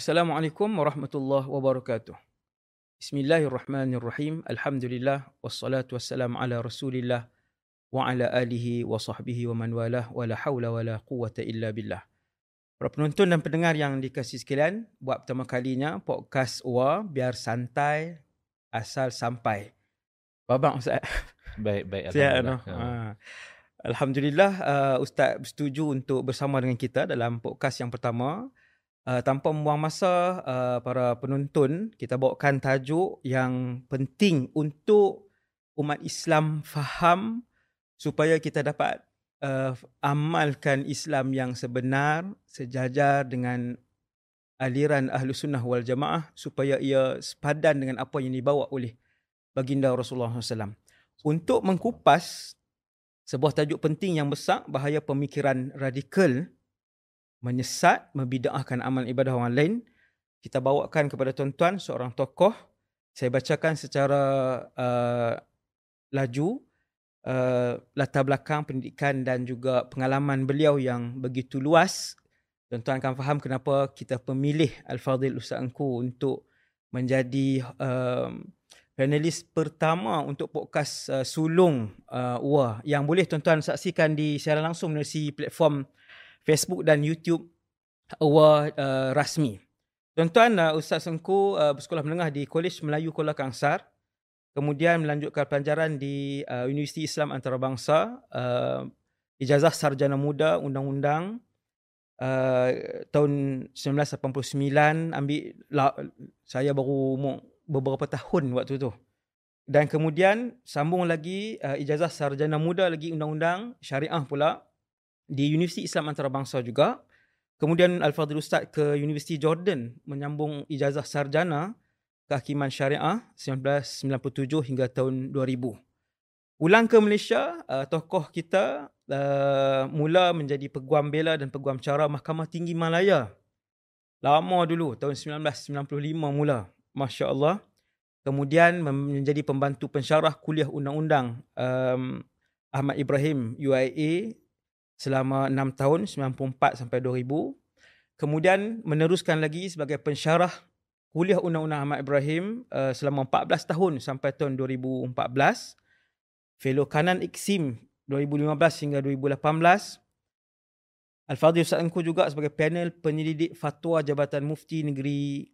Assalamualaikum warahmatullahi wabarakatuh. Bismillahirrahmanirrahim. Alhamdulillah wassalatu wassalamu ala Rasulillah wa ala alihi wa sahbihi wa man walah wa la haula wa la quwwata illa billah. Para penonton dan pendengar yang dikasihi sekalian, buat pertama kalinya podcast Uwa Biar Santai Asal Sampai. Babang Ustaz. Baik, alhamdulillah. Alhamdulillah Ustaz setuju untuk bersama dengan kita dalam podcast yang pertama. Tanpa membuang masa, para penonton, kita bawakan tajuk yang penting untuk umat Islam faham supaya kita dapat amalkan Islam yang sebenar, sejajar dengan aliran Ahlu Sunnah wal Jamaah supaya ia sepadan dengan apa yang dibawa oleh baginda Rasulullah SAW. Untuk mengkupas sebuah tajuk penting yang besar, bahaya pemikiran radikal, menyesat, membida'ahkan amal ibadah orang lain, kita bawakan kepada tuan-tuan seorang tokoh. Saya bacakan secara laju latar belakang pendidikan dan juga pengalaman beliau yang begitu luas. Tuan-tuan akan faham kenapa kita pemilih Al-Fadhil Ustaz Engku untuk menjadi panelis pertama untuk podcast Sulung Uwa, yang boleh tuan-tuan saksikan di siaran langsung melalui platform Facebook dan YouTube Uwa rasmi. Tuan-tuan, Ustaz Engku bersekolah menengah di Kolej Melayu Kuala Kangsar. Kemudian melanjutkan pelajaran di Universiti Islam Antarabangsa. Ijazah Sarjana Muda Undang-Undang tahun 1989. Saya baru beberapa tahun waktu tu. Dan kemudian sambung lagi Ijazah Sarjana Muda lagi Undang-Undang Syariah pula di Universiti Islam Antarabangsa juga. Kemudian Al-Fadhil Ustaz ke Universiti Jordan menyambung ijazah sarjana kehakiman syariah 1997 hingga tahun 2000. Pulang ke Malaysia, tokoh kita mula menjadi peguam bela dan peguam cara Mahkamah Tinggi Malaya. Lama dulu, tahun 1995 mula. Masya Allah. Kemudian menjadi pembantu pensyarah kuliah undang-undang Ahmad Ibrahim UIA selama 6 tahun, 1994 sampai 2000. Kemudian meneruskan lagi sebagai pensyarah kuliah Undang-Undang Ahmad Ibrahim selama 14 tahun sampai tahun 2014. Fellow kanan Iksim 2015 hingga 2018. Al-Fadhil Ustaz Engku juga sebagai panel penyelidik fatwa Jabatan Mufti Negeri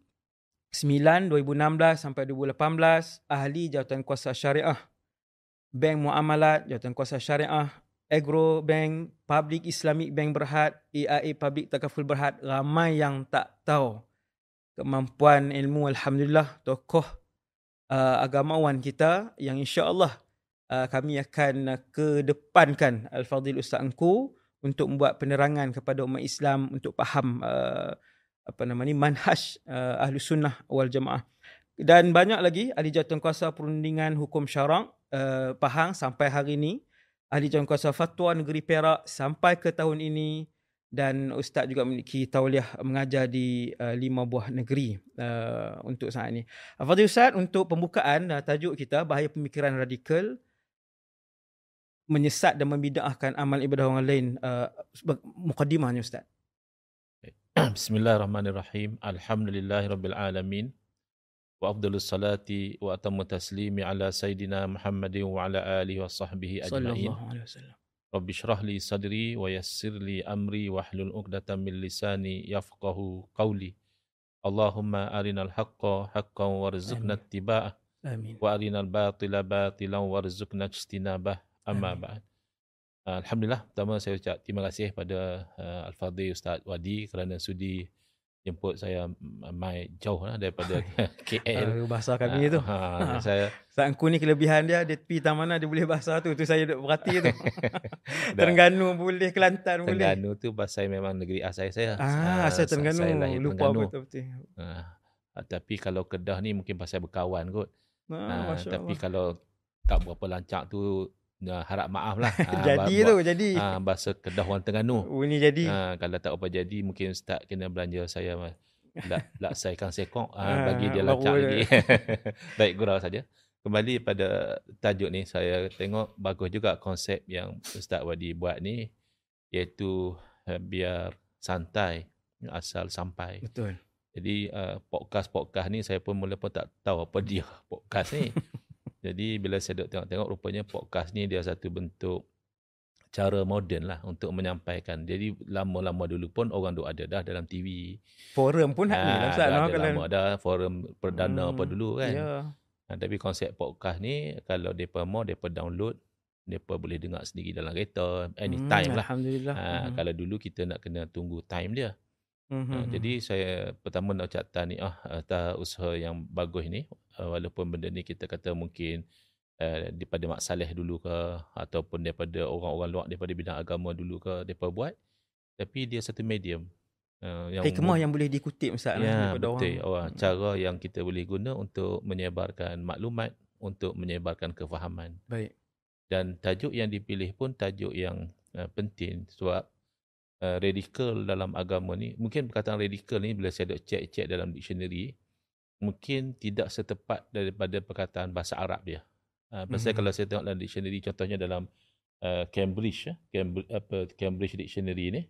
9 2016 sampai 2018. Ahli Jawatan Kuasa Syariah Bank Mu'amalat, Jawatan Kuasa Syariah Agrobank, Public Islamic Bank Berhad, AIA Public Takaful Berhad. Ramai yang tak tahu kemampuan ilmu, alhamdulillah, tokoh agamawan kita yang insya-Allah kami akan kedepankan Al-Fadhil Ustaz Engku untuk membuat penerangan kepada umat Islam untuk faham manhaj Ahlu Sunnah wal Jamaah. Dan banyak lagi ahli jawatankuasa perundingan hukum syarak Pahang sampai hari ini, ahli jawatankuasa fatwa negeri Perak sampai ke tahun ini, dan ustaz juga memiliki tauliah mengajar di 5 buah negeri untuk saat ini. Al-Fadhil Ustaz, untuk pembukaan tajuk kita, bahaya pemikiran radikal, menyesat dan membida'ahkan amal ibadah orang lain, mukadimahnya ustaz. Bismillahirrahmanirrahim. Alhamdulillahirabbil alamin. Wa afdalus salati wa atammu taslimi ala sayidina Muhammadin wa ala alihi wa sahbihi ajma'in. Sallallahu alaihi wasallam. Rabbi shrah li sadri wa yassir li amri wa hlul 'uqdatam min lisani yafqahu qawli. Allahumma arinal haqqa haqqan warzuqna ittiba'ah. Amin. Wa arinal batila batilan warzuqna ijtinabah. Amma ba'd. Alhamdulillah, pertama saya ucap terima kasih pada Al-Fadhil Ustaz Wadi kerana sudi jemput saya mai jauh daripada KL. Bahasa kami tu. Saya Angku ni kelebihan dia pergi taman mana dia boleh bahasa tu. Tu saya duk berhati tu. Terengganu boleh, Kelantan boleh. Terengganu tu bahasa memang negeri asal saya. Asal Terengganu. Saya lupa betul-betul. Tapi kalau Kedah ni mungkin pasal berkawan kot. Tapi kalau tak berapa lancar tu, harap maaf lah. Jadi bahasa Kedah orang Terengganu. Ini jadi. Kalau tak apa jadi, mungkin ustaz kena belanja saya laksaikan sekong bagi dia lancar lagi. Baik, gurau saja. Kembali pada tajuk ni, saya tengok bagus juga konsep yang Ustaz Wadi buat ni, iaitu biar santai asal sampai. Betul. Jadi podcast-podcast ni saya pun mula pun tak tahu apa dia podcast ni. Jadi bila saya tengok-tengok rupanya podcast ni dia satu bentuk cara moden lah untuk menyampaikan. Jadi lama-lama dulu pun orang duk ada dah dalam TV. Forum pun ada lah Ustaz. Ada forum perdana apa dulu kan. Yeah. Tapi konsep podcast ni kalau mereka mau, mereka download. Mereka boleh dengar sendiri dalam kereta. Anytime lah. Alhamdulillah. Kalau dulu kita nak kena tunggu time dia. Jadi saya pertama nak catat ni atas usaha yang bagus ni. Walaupun benda ni kita kata mungkin daripada Mak Saleh dulu ke, ataupun daripada orang-orang luar daripada bidang agama dulu ke mereka buat. Tapi dia satu medium. Hikmah yang boleh dikutip Ustaz. Ya, betul. Cara yang kita boleh guna untuk menyebarkan maklumat, untuk menyebarkan kefahaman. Baik. Dan tajuk yang dipilih pun tajuk yang penting sebab radikal dalam agama ni, mungkin perkataan radikal ni bila saya dok cek dalam dictionary mungkin tidak setepat daripada perkataan bahasa Arab dia. Pasal kalau saya tengok dalam dictionary, contohnya dalam Cambridge dictionary ni,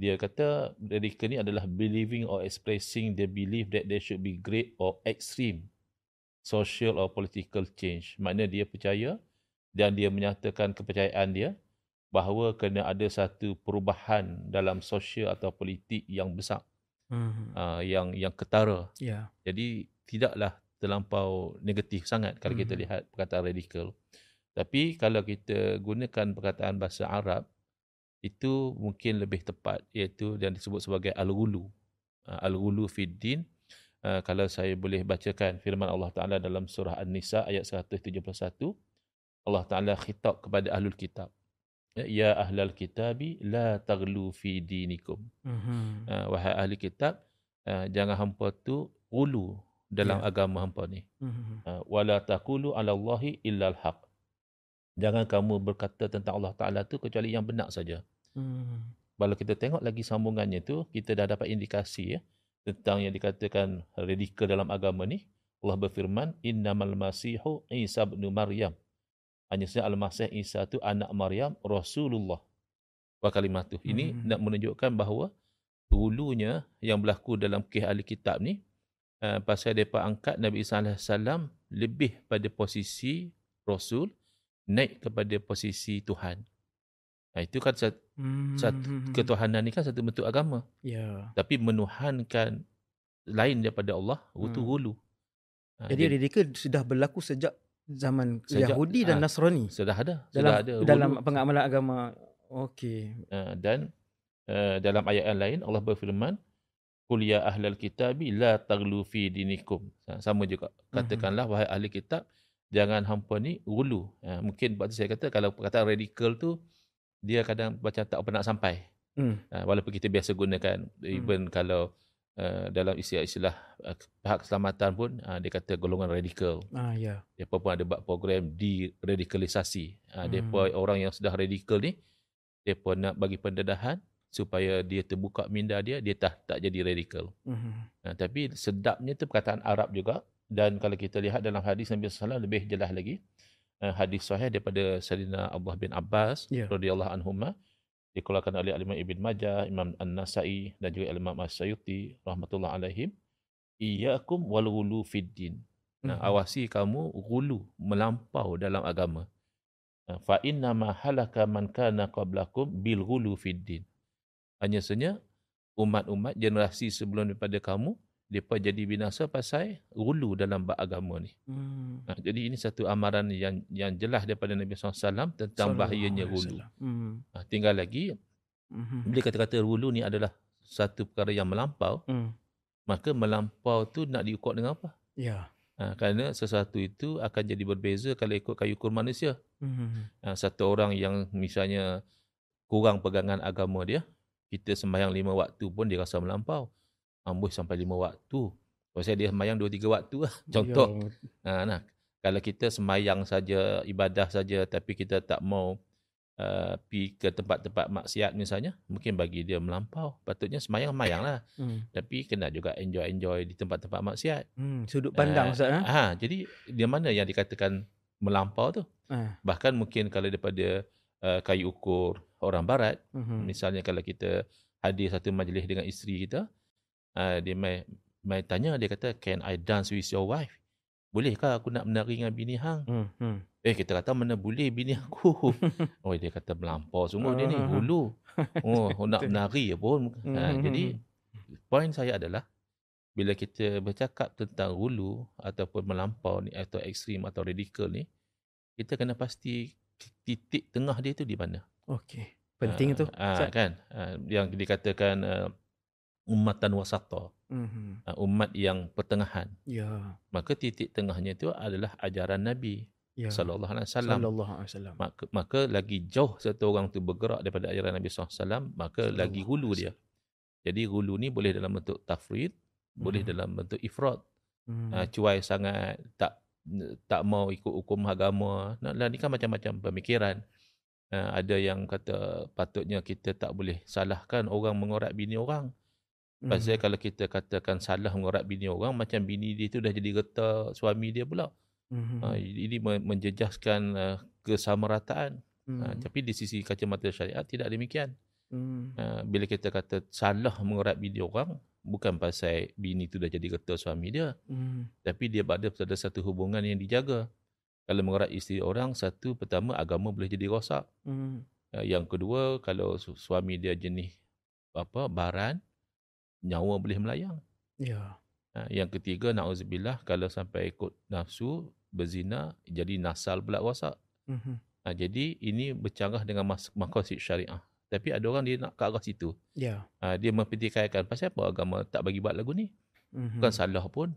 dia kata radikal ni adalah believing or expressing the belief that there should be great or extreme social or political change. Maknanya dia percaya dan dia menyatakan kepercayaan dia bahawa kena ada satu perubahan dalam sosial atau politik yang besar, yang ketara. Yeah. Jadi tidaklah terlampau negatif sangat kalau kita lihat perkataan radikal. Tapi kalau kita gunakan perkataan bahasa Arab, itu mungkin lebih tepat, iaitu yang disebut sebagai al-ghulu. Al-ghulu fiddin. Kalau saya boleh bacakan firman Allah Ta'ala dalam surah An-Nisa ayat 171, Allah Ta'ala khitab kepada ahlul kitab. Ya ahlal kitabi la taghlu fi dinikum. Wahai ahli kitab, jangan hampa tu ghulu dalam agama hampa ni. Wala taqulu ala Allahi illal haq. Jangan kamu berkata tentang Allah Ta'ala tu kecuali yang benar saja. Kalau kita tengok lagi sambungannya tu, kita dah dapat indikasi tentang yang dikatakan radikal dalam agama ni. Allah berfirman, innamal masihu Isa ibn Maryam. Hanya sahaja Al-Masih Isa itu anak Maryam, Rasulullah wa kalimatuh. Ini nak menunjukkan bahawa dulunya yang berlaku dalam kes ahli kitab ni, pasal mereka angkat Nabi Isa AS lebih pada posisi Rasul, naik kepada posisi Tuhan. Nah, itu kan satu ketuhanan ni kan satu bentuk agama. Yeah. Tapi menuhankan lain daripada Allah, itu hulu. Jadi radikal sudah berlaku sejak zaman Yahudi dan Nasrani. Sudah ada. Dalam pengamalan agama. Okey. Dan dalam ayat lain Allah berfirman, "Qul ya ahlal kitabi la taghlu fi dinikum." Sama juga. Katakanlah wahai ahli kitab, jangan hampa ni ghulu. Mungkin sebab tu saya kata kalau perkataan radikal tu dia kadang macam tak pernah sampai. Walaupun kita biasa gunakan, even kalau dalam istilah pihak keselamatan pun dia kata golongan radikal. Mereka pun ada buat program deradikalisasi. Mereka orang yang sudah radikal ni, mereka nak bagi pendedahan supaya dia terbuka minda dia, dia tak jadi radikal. Tapi sedapnya tu perkataan Arab juga. Dan kalau kita lihat dalam hadis Nabi SAW lebih jelas lagi. Hadis sahih daripada Saidina Abdullah bin Abbas radhiyallahu anhuma, dikeluarkan oleh Al-Imam Ibn Majah, Imam An-Nasai dan juga Al-Imam Al-Syafi'i rahmatullah alaihim. Iyyakum wal ghulu fid din. Awasi kamu ghulu, melampau dalam agama. Fa inna ma halaka man kana qablakum bil ghulu fid din. Hanya sahaja umat-umat generasi sebelum daripada kamu, depa jadi binasa pasal ghulu dalam bab agama ni. Jadi ini satu amaran yang jelas daripada Nabi SAW tentang bahayanya ghulu. Tinggal lagi, bila kata-kata ghulu ni adalah satu perkara yang melampau, maka melampau tu nak diukur dengan apa? Kerana sesuatu itu akan jadi berbeza kalau ikut kayu ukur manusia. Satu orang yang misalnya kurang pegangan agama dia, kita sembahyang 5 waktu pun dia rasa melampau. Ambuh sampai 5 waktu. Maksudnya dia sembahyang 2-3 waktu lah. Contoh. Kalau kita sembahyang saja, ibadah saja, tapi kita tak mau pergi ke tempat-tempat maksiat misalnya, mungkin bagi dia melampau. Patutnya sembahyang lah. Tapi kena juga enjoy-enjoy di tempat-tempat maksiat. Sudut pandang Ustaz. Jadi dia mana yang dikatakan melampau tu? Bahkan mungkin kalau daripada kayu ukur orang barat, misalnya kalau kita hadir satu majlis dengan isteri kita, Dia mai tanya, dia kata, can I dance with your wife? Bolehkah aku nak menari dengan bini hang? Kita kata, mana boleh bini aku. Oh, dia kata melampau semua dia ni, hulu. Oh, nak menari pun. Jadi, point saya adalah, bila kita bercakap tentang hulu ataupun melampau ni, atau ekstrim atau radikal ni, kita kena pasti titik tengah dia tu di mana. Okey. Penting tu. Kan? Yang dikatakan ummatan wasata. Umat yang pertengahan. Ya. Maka titik tengahnya itu adalah ajaran Nabi sallallahu alaihi wasallam. Maka lagi jauh satu orang tu bergerak daripada ajaran Nabi sallallahu alaihi wasallam, maka lagi hulu dia. Jadi hulu ni boleh dalam bentuk tafrid, boleh dalam bentuk ifrat. Cuai sangat, tak mau ikut hukum agama. Nah, ni kan macam-macam pemikiran. Ada yang kata patutnya kita tak boleh salahkan orang mengorat bini orang. Pasal kalau kita katakan salah mengorat bini orang, macam bini dia tu dah jadi getah suami dia pula. Ini menjejaskan kesamarataan. Tapi di sisi kacamata syariat tidak demikian. Bila kita kata salah mengorat bini orang, bukan pasal bini tu dah jadi getah suami dia. Tapi dia ada satu hubungan yang dijaga. Kalau mengorat isteri orang, satu, pertama agama boleh jadi rosak. Yang kedua, kalau suami dia jenis baran, nyawa boleh melayang. Yang ketiga, na'uzubillah, kalau sampai ikut nafsu, berzina, jadi nasal pula rosak. Jadi ini bercanggah dengan maqasid syariah. Tapi ada orang dia nak ke arah situ. Dia mempertikaikan, pasal apa agama tak bagi buat lagu ni? Bukan salah pun.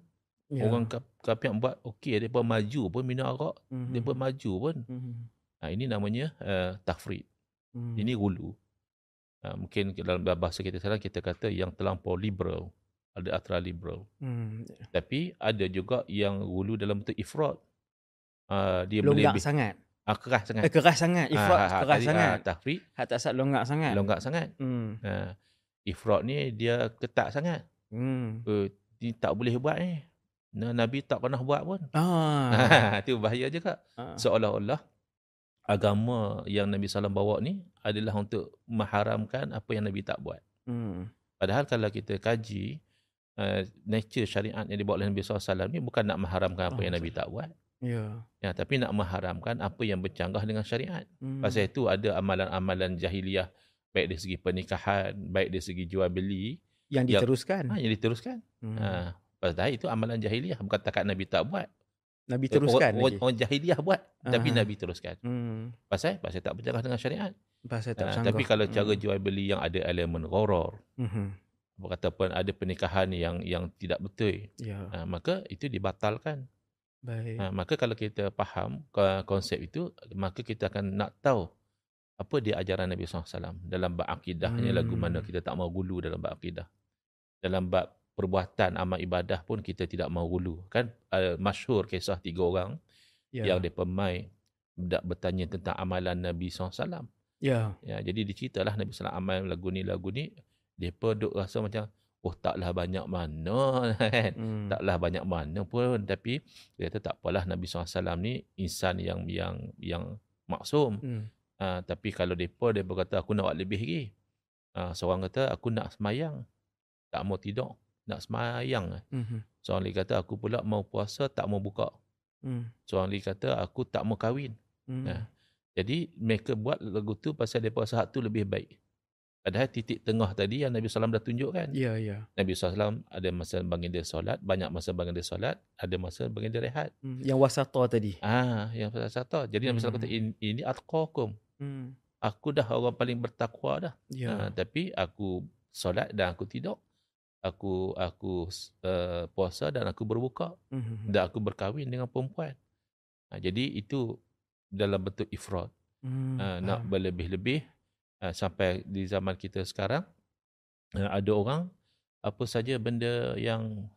Orang kafir yang buat okey, mereka maju pun minum arak, mereka maju pun. Ini namanya tafrid. Ini hulu. Mungkin dalam bahasa kita sekarang, kita kata yang terlampau liberal, ada ultra liberal. Tapi ada juga yang hulu dalam bentuk ifrat. Dia longgak sangat. Keras sangat. Keras sangat. Ifrat keras sangat. Tafrid. Tak asal longgak sangat. Longgak sangat. Ifrat ni dia ketat sangat. Ni tak boleh buat ni. Nabi tak pernah buat pun. Itu bahaya juga. Seolah-olah agama yang Nabi SAW bawa ni adalah untuk mengharamkan apa yang Nabi tak buat. Padahal kalau kita kaji nature syariat yang dibawa oleh Nabi SAW ni, bukan nak mengharamkan apa yang Nabi tak buat. Tapi nak mengharamkan apa yang bercanggah dengan syariat. Pasal itu ada amalan-amalan jahiliah, baik dari segi pernikahan, baik dari segi jual beli, yang diteruskan. Yang diteruskan. Padahal itu amalan jahiliah. Bukan takat Nabi tak buat. Nabi teruskan. Orang jahiliah buat. Tapi Nabi teruskan. Pasal tak bercanggah dengan syariat. Pasal tak bercanggah. Tapi kalau cara jual beli yang ada elemen gharar, ataupun ada pernikahan yang tidak betul, maka itu dibatalkan. Maka kalau kita faham konsep itu, maka kita akan nak tahu apa dia ajaran Nabi SAW. Dalam bab akidahnya, lagu mana kita tak mau gulu dalam bab akidah. Dalam bab perbuatan amal ibadah pun kita tidak mahu hulu, kan? Masyhur kisah tiga orang yang mereka mai bertanya tentang amalan Nabi SAW. Jadi diceritalah Nabi SAW amal lagu ni. Mereka duk rasa macam, taklah banyak mana kan. Taklah banyak mana pun. Tapi dia kata tak apalah, Nabi SAW ni insan yang maksum. Tapi kalau mereka kata aku nak buat lebih lagi. Seorang kata aku nak semayang, tak mau tidur, nak semayang. Seorang lagi kata aku pula mau puasa, tak mau buka. Seorang lagi kata aku tak mau kahwin. Jadi mereka buat lagu tu pasal mereka rasa hak tu lebih baik. Padahal titik tengah tadi yang Nabi SAW dah tunjukkan. Nabi SAW ada masa bangun dia solat, banyak masa bangun dia solat, ada masa bangun dia rehat. Yang wasata tadi. Yang wasata. Jadi Nabi SAW kata ini atqakum. Aku dah orang paling bertakwa dah. Tapi aku solat dan aku tidur. Aku puasa dan aku berbuka. Dan aku berkahwin dengan perempuan. Jadi itu dalam bentuk ifrat. Nak berlebih-lebih. Sampai di zaman kita sekarang, ada orang, apa saja benda yang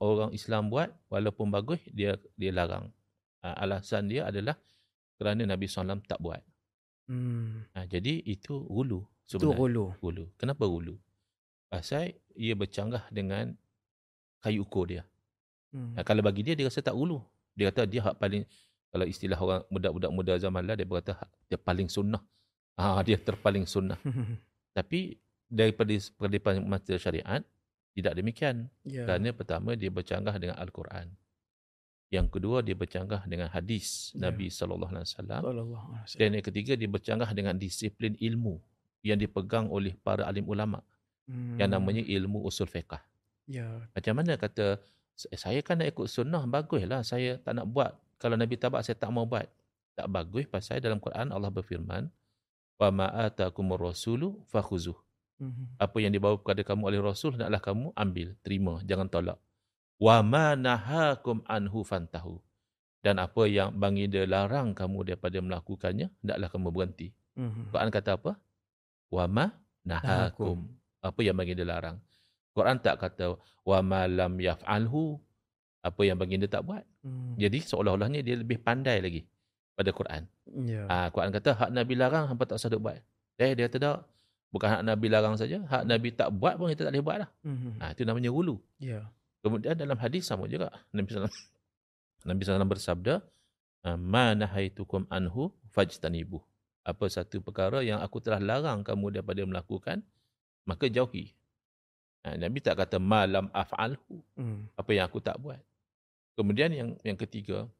orang Islam buat, walaupun bagus, dia larang. Alasan dia adalah kerana Nabi SAW tak buat. Jadi itu hulu sebenarnya. Itu hulu. Kenapa hulu? Pasal ia bercanggah dengan kayu ukur dia. Kalau bagi dia rasa tak hulu. Dia kata dia hak paling, kalau istilah orang budak-budak muda zaman lah, dia berkata dia paling sunnah. Dia terpaling sunnah. Tapi daripada mata syariat, Tidak demikian. Kerana pertama, dia bercanggah dengan Al-Quran. Yang kedua, dia bercanggah dengan hadis Nabi SAW. Dan yang ketiga, dia bercanggah dengan disiplin ilmu yang dipegang oleh para alim ulama. Yang namanya ilmu usul fiqah. Macam mana kata, saya kan nak ikut sunnah, baguslah. Saya tak nak buat. Kalau Nabi tabak, saya tak mau buat. Tak bagus, pasal dalam Quran Allah berfirman, wa ma'atakumur rasulu fakhuzuh. Apa yang dibawa kepada kamu oleh Rasul, hendaklah kamu ambil, terima, jangan tolak. Wa ma nahakum anhu fantahu. Dan apa yang baginda larang kamu daripada melakukannya, hendaklah kamu berhenti. Quran kata apa? Wa ma nahakum. Apa yang baginda larang. Quran tak kata wa ma lam yaf'alhu, apa yang baginda tak buat. Jadi seolah-olahnya dia lebih pandai lagi pada Quran. Quran kata hak Nabi larang hampa tak usah buat. Dia kata tak. Bukan hak Nabi larang saja, hak Nabi tak buat pun kita tak boleh buat lah. Itu namanya hulu. Kemudian dalam hadis sama juga. Nabi SAW bersabda, ma nahaitukum anhu fajtanibu. Apa satu perkara yang aku telah larang kamu daripada melakukan, maka jauhi. Nabi tak kata ma lam af'alhu. Apa yang aku tak buat. Kemudian yang ketiga,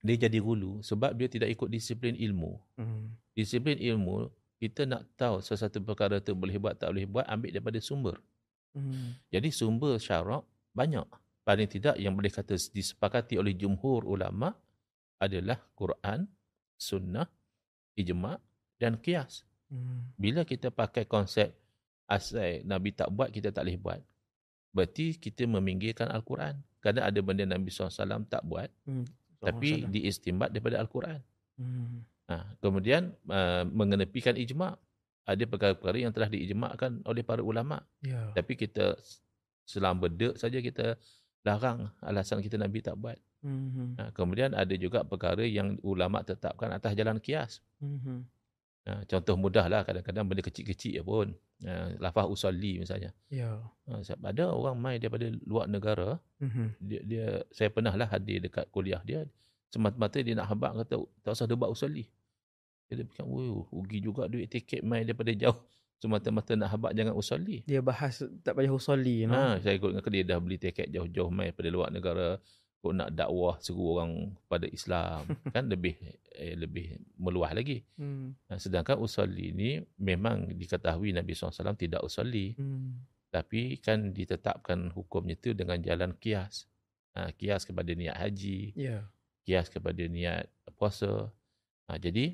dia jadi hulu sebab dia tidak ikut disiplin ilmu. Disiplin ilmu, kita nak tahu sesuatu perkara itu boleh buat, tak boleh buat, ambil daripada sumber. Jadi sumber syarak banyak. Paling tidak yang boleh kata disepakati oleh jumhur ulama adalah Quran, sunnah, ijma' dan qiyas. Bila kita pakai konsep asal Nabi tak buat, kita tak boleh buat, berarti kita meminggirkan Al-Quran. Kadang ada benda Nabi SAW tak buat, tapi diistimbat daripada Al-Quran. Kemudian mengenepikan ijma'. Ada perkara-perkara yang telah diijma'kan oleh para ulama, tapi kita selama dek saja kita larang alasan kita Nabi tak buat. Kemudian ada juga perkara yang ulama tetapkan atas jalan kias. Contoh mudahlah, kadang-kadang benda kecil-kecil pun, lafaz usalli misalnya. Ada orang mai daripada luar negara, dia saya pernahlah hadir dekat kuliah dia. Semata-mata dia nak habaq, kata tak usah debat usalli. Dia fikir, rugi juga duit tiket main daripada jauh. Semata-mata nak habaq, jangan usalli. Dia bahas tak payah usalli. Saya ikut dengan dia, dah beli tiket jauh-jauh main daripada luar negara. Kau nak dakwah, seru orang pada Islam. Kan lebih meluah lagi. Sedangkan usalli ni memang diketahui Nabi SAW tidak usalli. Tapi kan ditetapkan hukumnya tu dengan jalan qiyas. Qiyas kepada niat haji. Qiyas kepada niat puasa. Jadi,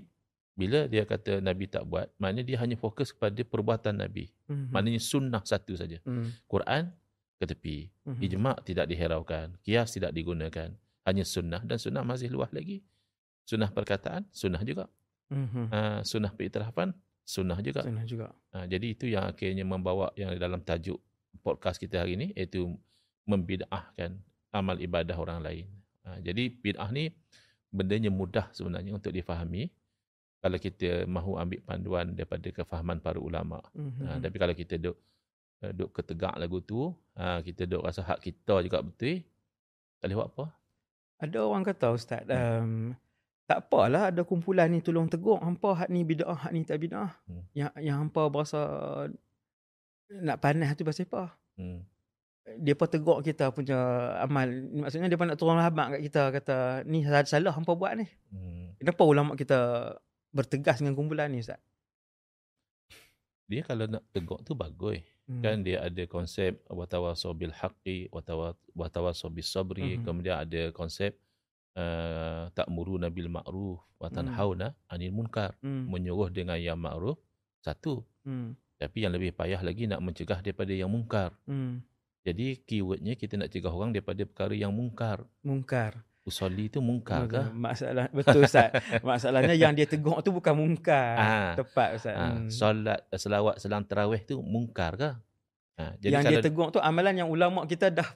bila dia kata Nabi tak buat, maknanya dia hanya fokus kepada perbuatan Nabi. Maknanya sunnah satu saja. Quran ke tepi. Ijma' tidak diheraukan. Qiyas tidak digunakan. Hanya sunnah, dan sunnah masih luas lagi. Sunnah perkataan, sunnah juga. Sunnah periktirafan, sunnah juga. Jadi, itu yang akhirnya membawa yang dalam tajuk podcast kita hari ini, iaitu membid'ahkan amal ibadah orang lain. Jadi bid'ah ni bendanya mudah sebenarnya untuk difahami kalau kita mahu ambil panduan daripada kefahaman para ulama. Tapi kalau kita duk ketegak lagu tu, kita duk rasa hak kita juga betul, tak boleh buat apa. Ada orang kata ustaz, tak apalah ada kumpulan ni tolong tegur hampa, hak ni bid'ah, hak ni tak bid'ah. Yang hampa berasa nak panas tu pasal apa? Dia pun tegak kita punya amal. Maksudnya dia pun nak turun habaq kat kita, kata ni salah hampa buat ni. Kenapa ulama kita bertegas dengan kumpulan ni ustaz? Dia kalau nak tegak tu bagus. Kan dia ada konsep watawasau bil haqqi, watawasau bis sabri. Kemudian ada konsep ta'muruna bil ma'ruf wa tanhauna anil munkar. Menyuruh dengan yang ma'ruf satu. Tapi yang lebih payah lagi nak mencegah daripada yang munkar. Jadi keywordnya kita nak cegah orang daripada perkara yang mungkar. Usolli tu mungkar ke? Masalah, betul Ustaz. Masalahnya yang dia tegur tu bukan mungkar. Tepat Ustaz. Solat, selawat, selang terawih tu mungkar ke? Jadi yang dia tegur tu amalan yang ulama kita dah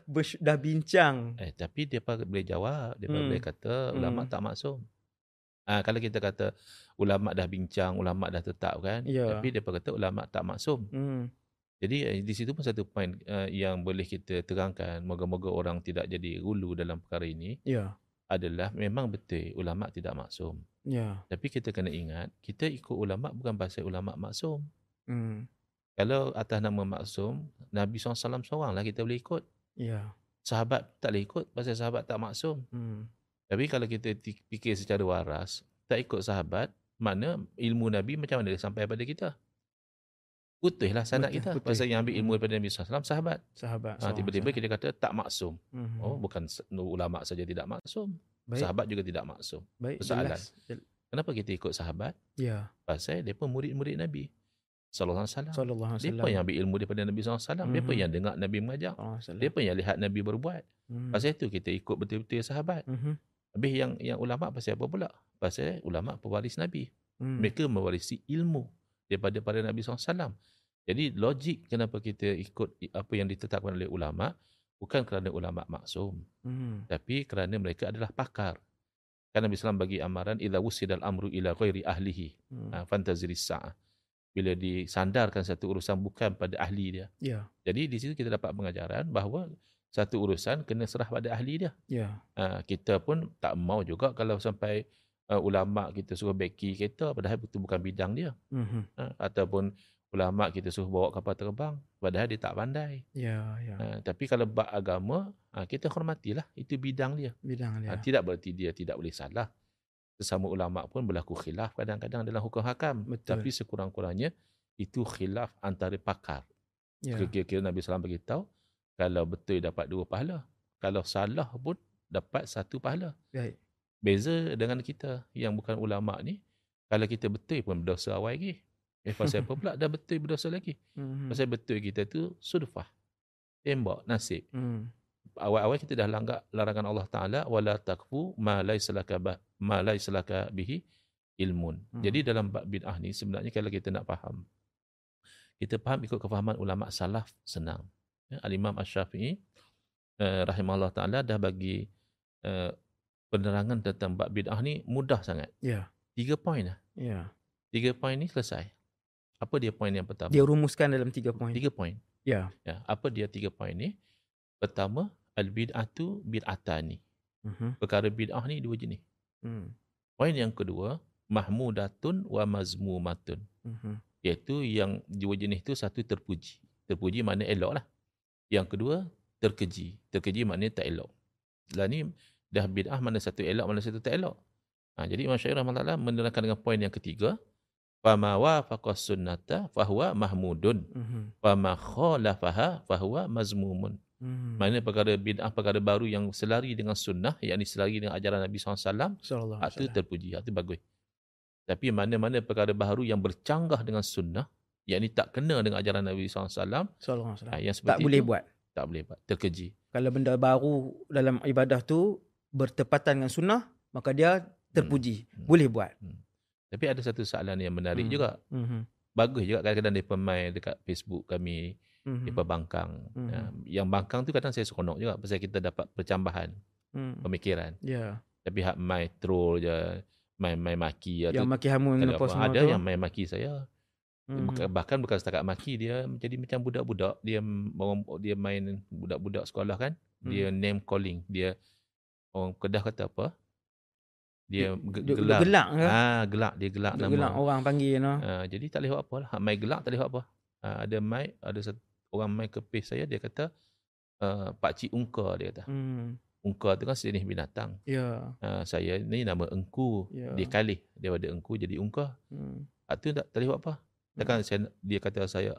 bincang. Tapi dia boleh jawab. Dia boleh kata ulama tak maksum. Kalau kita kata ulama dah bincang, ulama dah tetapkan. Tapi dia kata ulama tak maksum. Jadi di situ pun satu point yang boleh kita terangkan, moga-moga orang tidak jadi hulu dalam perkara ini, adalah memang betul ulama tidak maksum. Tapi kita kena ingat, kita ikut ulama bukan pasal ulama maksum. Kalau atas nama maksum, Nabi SAW seoranglah kita boleh ikut. Ya. Sahabat tak boleh ikut pasal sahabat tak maksum. Tapi kalau kita fikir secara waras, tak ikut sahabat, mana ilmu Nabi macam mana dia sampai pada kita? Putihlah sanad kita. Pasal yang ambil ilmu daripada Nabi SAW, sahabat. Tiba-tiba kita kata tak maksum. Oh, bukan ulama saja tidak maksum. Baik. Sahabat juga tidak maksum. Baik, persoalan. Jelas. Kenapa kita ikut sahabat? Ya. Pasal mereka murid-murid Nabi sallallahu alaihi wasallam. Mereka yang ambil ilmu daripada Nabi sallallahu alaihi wasallam. Mereka yang dengar Nabi mengajar. Mereka yang lihat Nabi berbuat. Pasal itu kita ikut betul-betul sahabat. Habis yang ulama pasal apa pula? Pasal ulama pewaris Nabi. Mereka mewarisi ilmu daripada para Nabi SAW. Jadi logik kenapa kita ikut apa yang ditetapkan oleh ulama, bukan kerana ulama maksum, tapi kerana mereka adalah pakar. Kerana Nabi SAW bagi amaran idza wusidal amru ila ghairi ahlihi fantaziris sa'ah. Bila disandarkan satu urusan bukan pada ahli dia. Yeah. Jadi di situ kita dapat pengajaran bahawa satu urusan kena serah pada ahli dia. Yeah. Kita pun tak mau juga kalau sampai ulama kita suruh beki kereta padahal itu bukan bidang dia. Ataupun ulama kita suruh bawa kapal terbang padahal dia tak pandai. Yeah. Tapi kalau bab agama, kita hormatilah, itu bidang dia. Tidak berarti dia tidak boleh salah. Sesama ulama pun berlaku khilaf kadang-kadang dalam hukum hakam. Betul. Tapi sekurang-kurangnya itu khilaf antara pakar. Yeah. Kira-kira Nabi SAW beritahu kalau betul dapat 2 pahala, kalau salah pun dapat 1 pahala. Baik. Beza dengan kita yang bukan ulama' ni, kalau kita betul pun berdosa awal lagi. Pasal apa pula dah betul berdosa lagi? Pasal betul kita tu sudfah, tembak, nasib. Awal-awal kita dah langgar larangan Allah Ta'ala, wala takfu ma laysa laka bihi ilmun. Jadi dalam bab bid'ah ni sebenarnya kalau kita nak faham, kita faham ikut kefahaman ulama' salaf senang. Al-Imam Al-Syafi'i rahimahullah Ta'ala dah bagi penerangan tentang bab bid'ah ni mudah sangat. Yeah. 3 poin lah. Yeah. 3 poin ni selesai. Apa dia poin yang pertama? Dia rumuskan dalam 3 poin. 3 poin. Ya. Yeah. Apa dia 3 poin ni? Pertama, al-bid'atu bid'atani. Perkara bid'ah ni 2 jenis. Poin yang kedua, mahmudatun wa mazmumatun. Iaitu yang 2 jenis tu, satu terpuji. Terpuji maknanya elok lah. Yang kedua, terkeji. Terkeji maknanya tak elok. Lah ni dah bid'ah mana satu elok, mana satu tak elok. Jadi Imam Asyairah menerangkan dengan poin yang ketiga. فَمَا وَافَقَ السُّنَّةَ فَهُوَ مَحْمُودٌ وَمَا خَالَفَهَا فَهُوَ مَزْمُومٌ. Maknanya perkara bid'ah, perkara baru yang selari dengan sunnah, yakni selari dengan ajaran Nabi SAW, itu terpuji, itu bagus. Tapi mana-mana perkara baru yang bercanggah dengan sunnah, yakni tak kena dengan ajaran Nabi SAW, yang seperti tak boleh buat, terkeji. Kalau benda baru dalam ibadah tu bertepatan dengan sunnah, maka dia terpuji. Boleh buat. Tapi ada satu soalan yang menarik juga. Bagus juga kadang-kadang mereka main dekat Facebook kami, mereka bangkang. Yang bangkang tu kadang saya seronok juga pasal kita dapat percambahan pemikiran. Yeah. Tapi hak main troll je, main maki. Yang maki hamun apa semua ada tu. Ada yang main maki saya. Bahkan bukan setakat maki, dia jadi macam budak-budak. Dia main budak-budak sekolah kan. Dia name calling. Dia orang Kedah kata apa? Dia gelak. Gelak. Dia gelak nama. Gelak orang panggil. Jadi tak boleh buat apa lah. Mai gelak tak boleh buat apa. Ada orang mai kepis saya, dia kata pakcik ungka, dia kata. Ungka tu kan sejenis binatang. Yeah. Saya ni nama Engku. Yeah. Dia kalih daripada Engku jadi ungka. Tu tak boleh buat apa. Dia kata saya,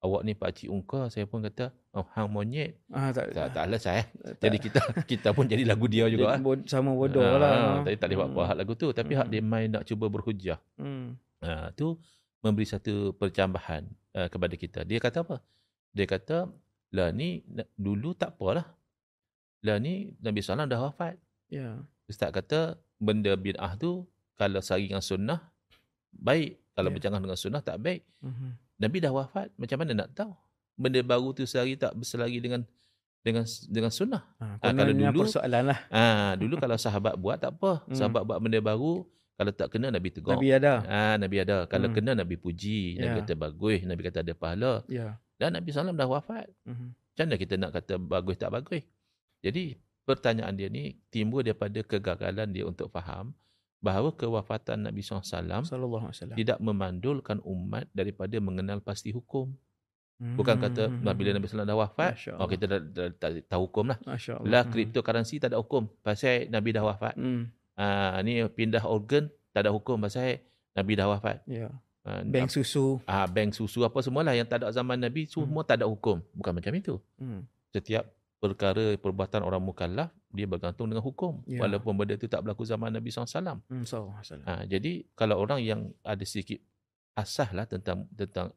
awak ni pakcik ungka. Saya pun kata, hang monyet. Tak alas saya. Jadi kita pun jadi lagu dia juga. Sama bodoh lah. Tapi tak boleh buat apa hak lagu tu. Tapi hak dia main nak cuba berhujah. Tu memberi satu percambahan kepada kita. Dia kata apa? Dia kata, lah ni dulu tak apalah. Lah ni Nabi SAW dah wafat. Yeah. Ustaz kata, benda bid'ah tu kalau sari dengan sunnah, baik. Kalau bercanggah dengan sunnah tak baik. Nabi dah wafat, macam mana nak tahu benda baru tu selari tak berselari dengan sunnah. Kalau dulu persoalan lah. Dulu kalau sahabat buat tak apa. Sahabat buat benda baru, kalau tak kena Nabi tegur. Nabi ada. Kalau kena Nabi puji, Nabi kata bagus, Nabi kata ada pahala. Dan Nabi SAW dah wafat. Macam mana kita nak kata bagus tak bagus? Jadi pertanyaan dia ni timbul daripada kegagalan dia untuk faham bahawa kewafatan Nabi SAW tidak memandulkan umat daripada mengenal pasti hukum. Bukan kata bila Nabi SAW dah wafat, kita dah hukum lah. Lah cryptocurrency tak ada hukum pasal Nabi dah wafat. Ni pindah organ tak ada hukum pasal Nabi dah wafat. Bank susu. Bank susu apa semualah yang tak ada zaman Nabi semua tak ada hukum. Bukan macam itu. Setiap perkara perbuatan orang mukallaf dia bergantung dengan hukum, walaupun benda itu tak berlaku zaman Nabi SAW. Jadi kalau orang yang ada sedikit asahlah tentang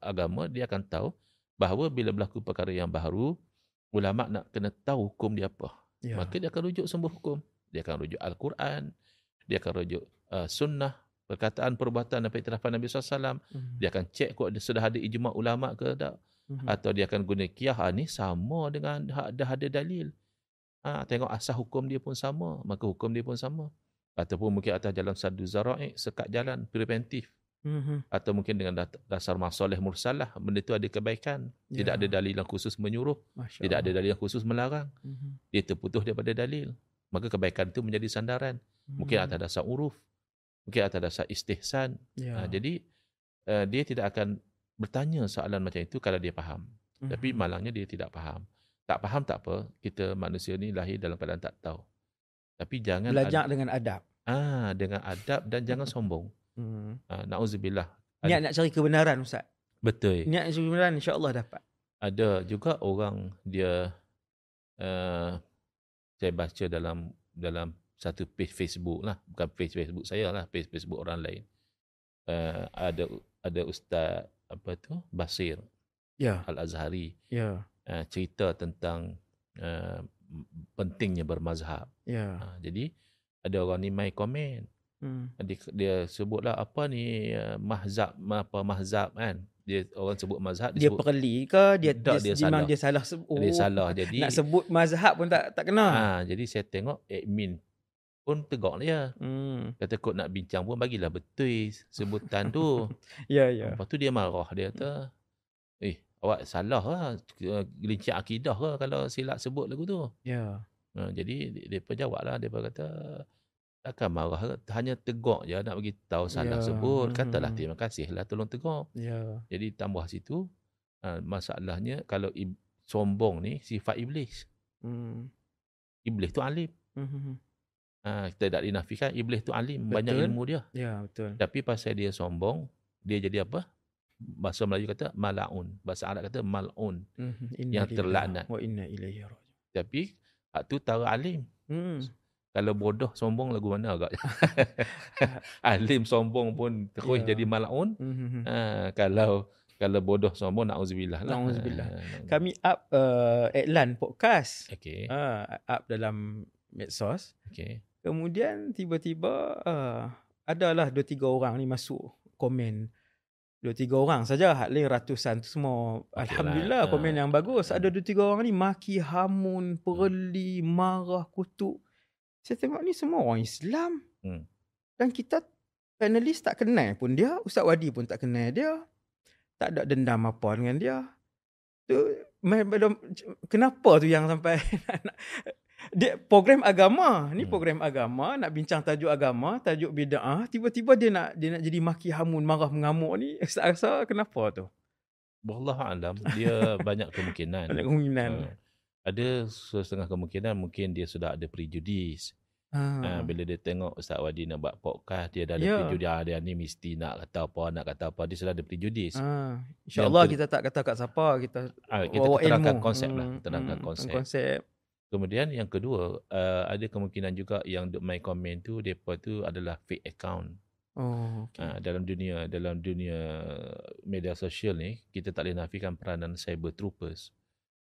agama, dia akan tahu bahawa bila berlaku perkara yang baru, ulama' nak kena tahu hukum dia apa. Maka dia akan rujuk sumber hukum. Dia akan rujuk Al-Quran, dia akan rujuk sunnah, perkataan, perbuatan dan iktirafan Nabi SAW. Dia akan cek kok sudah ada ijma' ulama' ke tak. Atau dia akan guna qiyas, ni sama dengan dah ada dalil. Tengok asas hukum dia pun sama, maka hukum dia pun sama. Ataupun mungkin atas jalan sadu zara'i, sekat jalan, preventif. Atau mungkin dengan dasar masoleh mursalah, benda itu ada kebaikan. Tidak ada dalil yang khusus menyuruh, tidak ada dalil yang khusus melarang. Dia terputus daripada dalil, maka kebaikan itu menjadi sandaran. Mungkin atas dasar uruf, mungkin atas dasar istihsan. Jadi dia tidak akan bertanya soalan macam itu kalau dia faham. Tapi malangnya dia tidak faham. Tak faham tak apa, kita manusia ni lahir dalam keadaan tak tahu. Tapi jangan belajar dengan adab. Dengan adab dan jangan sombong. Na'udzubillah. Niat nak cari kebenaran, Ustaz. Betul. Niat cari kebenaran, insya-Allah dapat. Ada juga orang dia saya baca dalam satu page Facebook lah, bukan page Facebook saya lah, page Facebook orang lain. Ada ustaz apa tu? Basir Al-Azhari. Cerita tentang pentingnya bermazhab. Jadi ada orang ni main komen. Dia sebutlah apa ni mahzab kan. Dia orang sebut mazhab, dia sebut, perli ke dia salah sebut. Dia salah. Jadi nak sebut mazhab pun tak kena. Jadi saya tengok admin pun tegak dia. Kata kod nak bincang pun bagilah betul sebutan tu. Lepas tu dia marah, dia kata, awak salah lah, gelincir akidah ke kalau silap sebut lagu tu. Jadi mereka jawab lah, mereka kata, takkan marah, hanya tegak je, nak bagi tahu salah sebut, katalah terima kasih lah, tolong tegak. Jadi tambah situ, masalahnya kalau sombong ni sifat iblis. Iblis tu alim. Kita tak dinafikan, iblis tu alim, betul. Banyak ilmu dia. Betul. Tapi pasal dia sombong, dia jadi apa? Bahasa Melayu kata malaun, bahasa Arab kata malun, yang terlaknat. Wa inna ilaihi raji'un. Tapi hak tu tahu alim. Kalau bodoh sombong lagu mana agak. Alim sombong pun terus jadi malaun. Kalau bodoh sombong, na'uzubillah lah. Kami up iklan podcast. Up dalam medsos. Kemudian tiba-tiba adalah 2-3 orang ni masuk komen. 2-3 orang saja, hotline ratusan tu semua. Alhamdulillah, komen yang bagus. Ada 2-3 orang ni maki, hamun, perli, marah, kutuk. Saya tengok ni semua orang Islam. Dan kita panelis tak kenal pun dia. Ustaz Wadi pun tak kenal dia. Tak ada dendam apa dengan dia. Tu kenapa tu yang sampai dia program agama. Ni program agama, nak bincang tajuk agama, tajuk bid'ah, tiba-tiba dia nak jadi maki, hamun, marah, mengamuk ni. Saya rasa kenapa tu? Wallahu alam, dia banyak kemungkinan. Ada setengah kemungkinan mungkin dia sudah ada prejudis. Bila dia tengok Ustaz Wadi nak buat podcast, dia dah ada prejudis. Dia ni mesti nak kata apa, dia sudah ada prejudis. InsyaAllah kita tak kata kat siapa, kita terangkan konsep lah, terangkan konsep. Kemudian yang kedua, ada kemungkinan juga yang my comment tu, mereka tu adalah fake account. Dalam dunia media sosial ni, kita tak boleh nafikan peranan cyber troopers.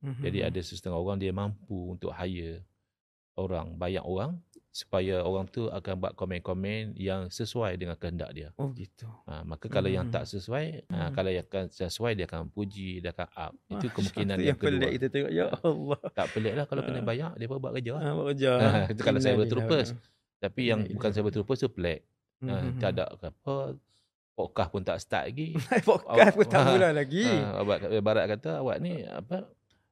Jadi ada setengah orang dia mampu untuk hire orang, bayar orang supaya orang tu akan buat komen-komen yang sesuai dengan kehendak dia. Maka kalau yang tak sesuai, kalau yang sesuai dia akan puji, dia akan up. Itu kemungkinan yang kedua. Pelik kita tengok, ya Allah. Tak pelik lah kalau kena bayar, dia buat kerja. Itu kalau cyber troopers. Tapi yang bukan cyber troopers tu pelik. Tak ada apa, podcast pun tak start lagi. Podcast pun tak mula lagi. Barat kata awak ni apa?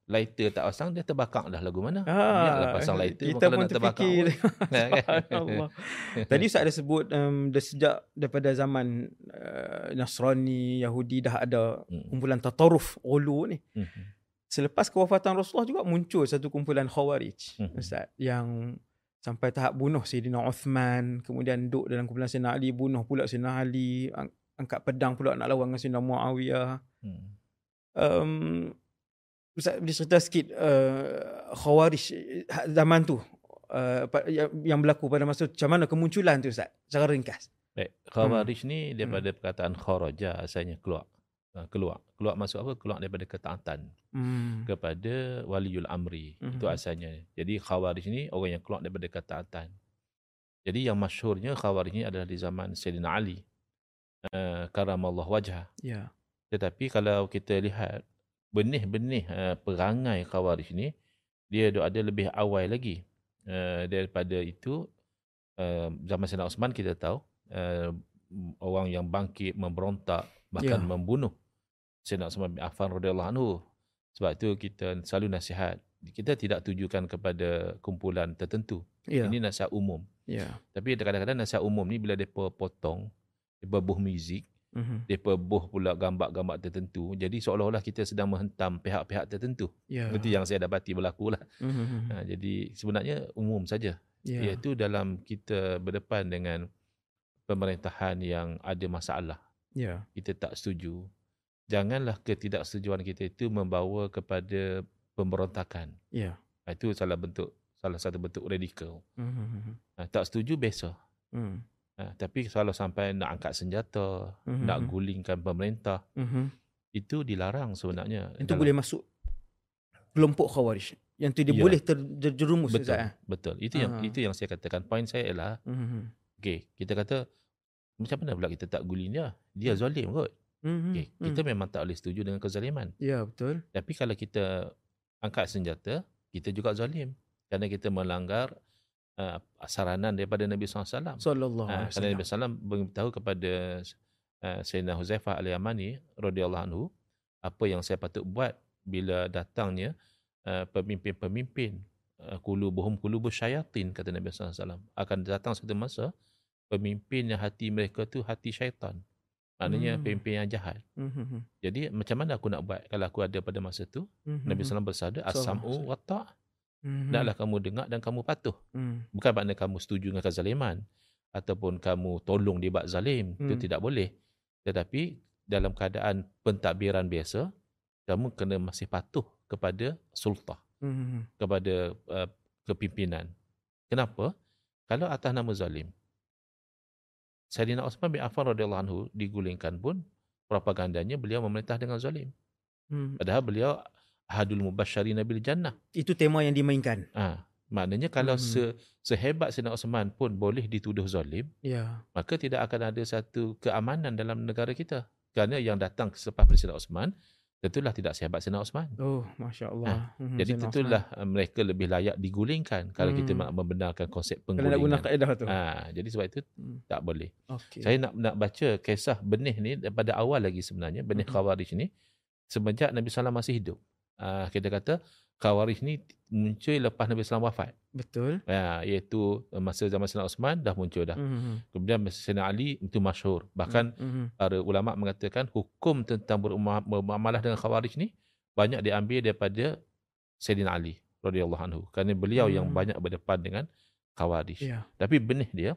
lighter tak pasang, dia terbakar dah lagu mana. Biarlah pasang lighter kita pun terfikir. Subhanallah. Tadi Ustaz ada sebut dah sejak daripada zaman Nasrani, Yahudi dah ada kumpulan tataruf ulu ni. Selepas kewafatan Rasulullah juga muncul satu kumpulan Khawarij, Ustaz, yang sampai tahap bunuh Saidina Osman, kemudian duduk dalam kumpulan Saidina Ali, bunuh pula Saidina Ali, angkat pedang pula nak lawan dengan Saidina Muawiyah. Ustaz boleh cerita sikit Khawarij zaman tu, yang berlaku pada masa tu, macam mana kemunculan tu Ustaz, secara ringkas? Baik, Khawarij ni daripada perkataan kharaja, asalnya keluar. Keluar masuk apa? Keluar daripada ketaatan kepada waliul amri. Itu asalnya. Jadi Khawarij ni orang yang keluar daripada ketaatan. Jadi yang masyhurnya Khawarij ni adalah di zaman Saidina Ali karamallahu wajhah. Yeah. Tetapi kalau kita lihat benih-benih perangai Khawarij ni, dia ada lebih awal lagi daripada itu. Zaman Saidina Osman kita tahu orang yang bangkit memberontak, bahkan membunuh Saidina Uthman bin Affan radhiyallahu anhu. Sebab itu kita selalu nasihat, kita tidak tujukan kepada kumpulan tertentu. Ini nasihat umum. Tapi kadang-kadang nasihat umum ni bila mereka potong, mereka buh muzik, mereka buh pula gambar-gambar tertentu, jadi seolah-olah kita sedang menghentam pihak-pihak tertentu. Itu yang saya dapati berlaku lah. Jadi sebenarnya umum saja, iaitu dalam kita berdepan dengan pemerintahan yang ada masalah, kita tak setuju. Janganlah ketidaksetujuan kita itu membawa kepada pemberontakan. Itu salah satu bentuk radikal. Tak setuju biasa. Tapi kalau sampai nak angkat senjata, nak gulingkan pemerintah, itu dilarang sebenarnya. Itu boleh masuk kelompok Khawarij. Yang itu dia boleh terjerumus. Betul. Itu yang saya katakan. Poin saya ialah, okey, kita kata macam mana pula kita tak guling dia? Dia zalim kot. Kita memang tak boleh setuju dengan kezaliman. Ya, betul. Tapi kalau kita angkat senjata, kita juga zalim. Kerana kita melanggar saranan daripada Nabi SAW. Kerana Nabi SAW beritahu kepada Sayyidina Huzaifah Al-Yamani radhiyallahu anhu, apa yang saya patut buat bila datangnya pemimpin-pemimpin. Qulubuhum qulubus syayatin, kata Nabi SAW. Akan datang satu masa, pemimpin yang hati mereka tu hati syaitan. Maknanya pemimpin yang jahat. Jadi macam mana aku nak buat kalau aku ada pada masa tu? Nabi SAW bersabda, as-sam'u wa ta'. Naklah kamu dengar dan kamu patuh. Bukan makna kamu setuju dengan kezaliman ataupun kamu tolong dia buat zalim. Itu tidak boleh. Tetapi dalam keadaan pentadbiran biasa, kamu kena masih patuh kepada sultah, kepada kepimpinan. Kenapa? Kalau atas nama zalim, Saidina Osman bin Affan radhiyallahu anhu digulingkan pun propagandanya beliau memerintah dengan zalim. Padahal beliau ahadul mubasysyirin bil jannah. Itu tema yang dimainkan. Maknanya kalau sehebat Saidina Osman pun boleh dituduh zalim, maka tidak akan ada satu keamanan dalam negara kita. Kerana yang datang selepas Saidina Osman tentulah tidak sehebat Saidina Osman. Oh, masya-Allah. Jadi tentulah mereka lebih layak digulingkan kalau kita nak membenarkan konsep penggulingan. Kalau nak guna kaedah tu. Jadi sebab itu tak boleh. Okay. Saya nak baca kisah benih ni daripada awal lagi sebenarnya, benih Khawarij ni semenjak Nabi SAW masih hidup. Kita kata Khawarij ni muncul lepas Nabi SAW wafat. Betul. Iaitu masa zaman Saidina Osman dah muncul dah. Kemudian Saidina Ali itu masyhur. Bahkan para ulama mengatakan hukum tentang bermuamalah dengan Khawarij ni banyak diambil daripada Saidina Ali radhiyallahu anhu. Kerana beliau yang banyak berdepan dengan Khawarij. Tapi benih dia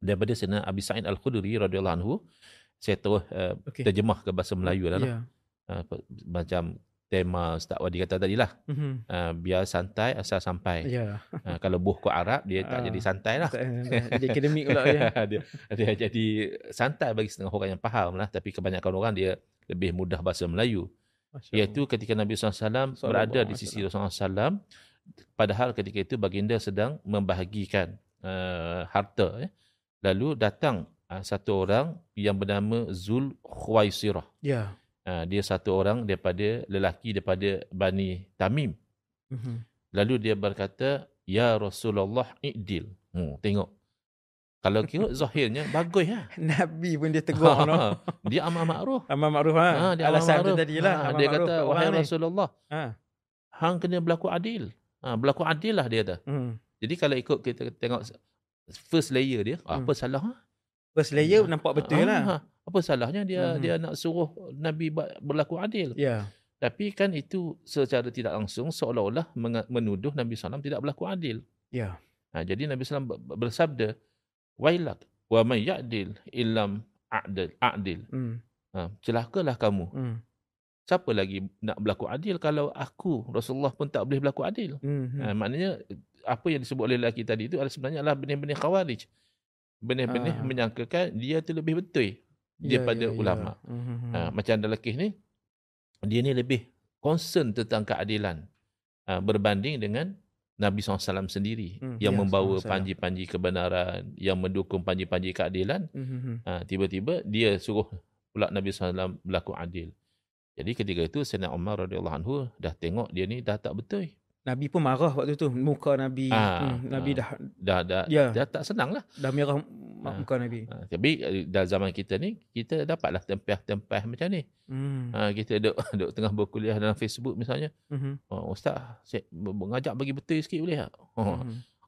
daripada Saidina Abi Sa'id Al-Khudri radhiyallahu anhu. Saya terus terjemah ke bahasa Melayu lah. Macam tema Ustaz Wadi kata tadilah, biar santai asal sampai. Kalau buh kot Arab, dia tak jadi santai lah. Jadi akademik pula. Dia jadi santai bagi setengah orang yang faham lah. Tapi kebanyakan orang dia lebih mudah bahasa Melayu. Iaitu ketika Nabi SAW berada di sisi Rasulullah SAW, padahal ketika itu baginda sedang membahagikan harta. Lalu datang satu orang yang bernama Zul Khuwaisirah. Dia satu orang daripada lelaki daripada Bani Tamim. Lalu dia berkata, ya Rasulullah i'dil. Tengok. Kalau kira zahirnya bagus lah. Nabi pun dia tegur. Dia amar ma'ruf. Alasan dia tadi lah. Dia kata, wahai Rasulullah, hang kena berlaku adil. Berlaku adil lah dia kata. Jadi kalau ikut kita tengok first layer dia, apa salah? First layer nampak betul lah. Apa salahnya dia dia nak suruh Nabi berlaku adil. Yeah. Tapi kan itu secara tidak langsung seolah-olah menuduh Nabi SAW tidak berlaku adil. Yeah. Jadi Nabi SAW bersabda, wailak wa may ya'dil illam a'dil. Celakalah kamu. Siapa lagi nak berlaku adil kalau aku, Rasulullah pun tak boleh berlaku adil. Maknanya apa yang disebut oleh lelaki tadi itu sebenarnya adalah benih-benih Khawarij. Benih-benih menyangkakan dia tu lebih betul daripada ulama. Macam ada lelaki ni, dia ni lebih concern tentang keadilan berbanding dengan Nabi SAW sendiri yang membawa panji-panji kebenaran, yang mendukung panji-panji keadilan. Tiba-tiba dia suruh pula Nabi SAW berlaku adil. Jadi ketika itu Sayyidina Umar radhiyallahu anhu dah tengok dia ni dah tak betul. Nabi pun marah waktu tu, muka Nabi Nabi dah tak senang lah, dah merah muka Nabi. Tapi dalam zaman kita ni, kita dapatlah tempah-tempah macam ni. Kita duduk tengah berkuliah dalam Facebook misalnya, ustaz saya mengajak bagi betul sikit boleh tak?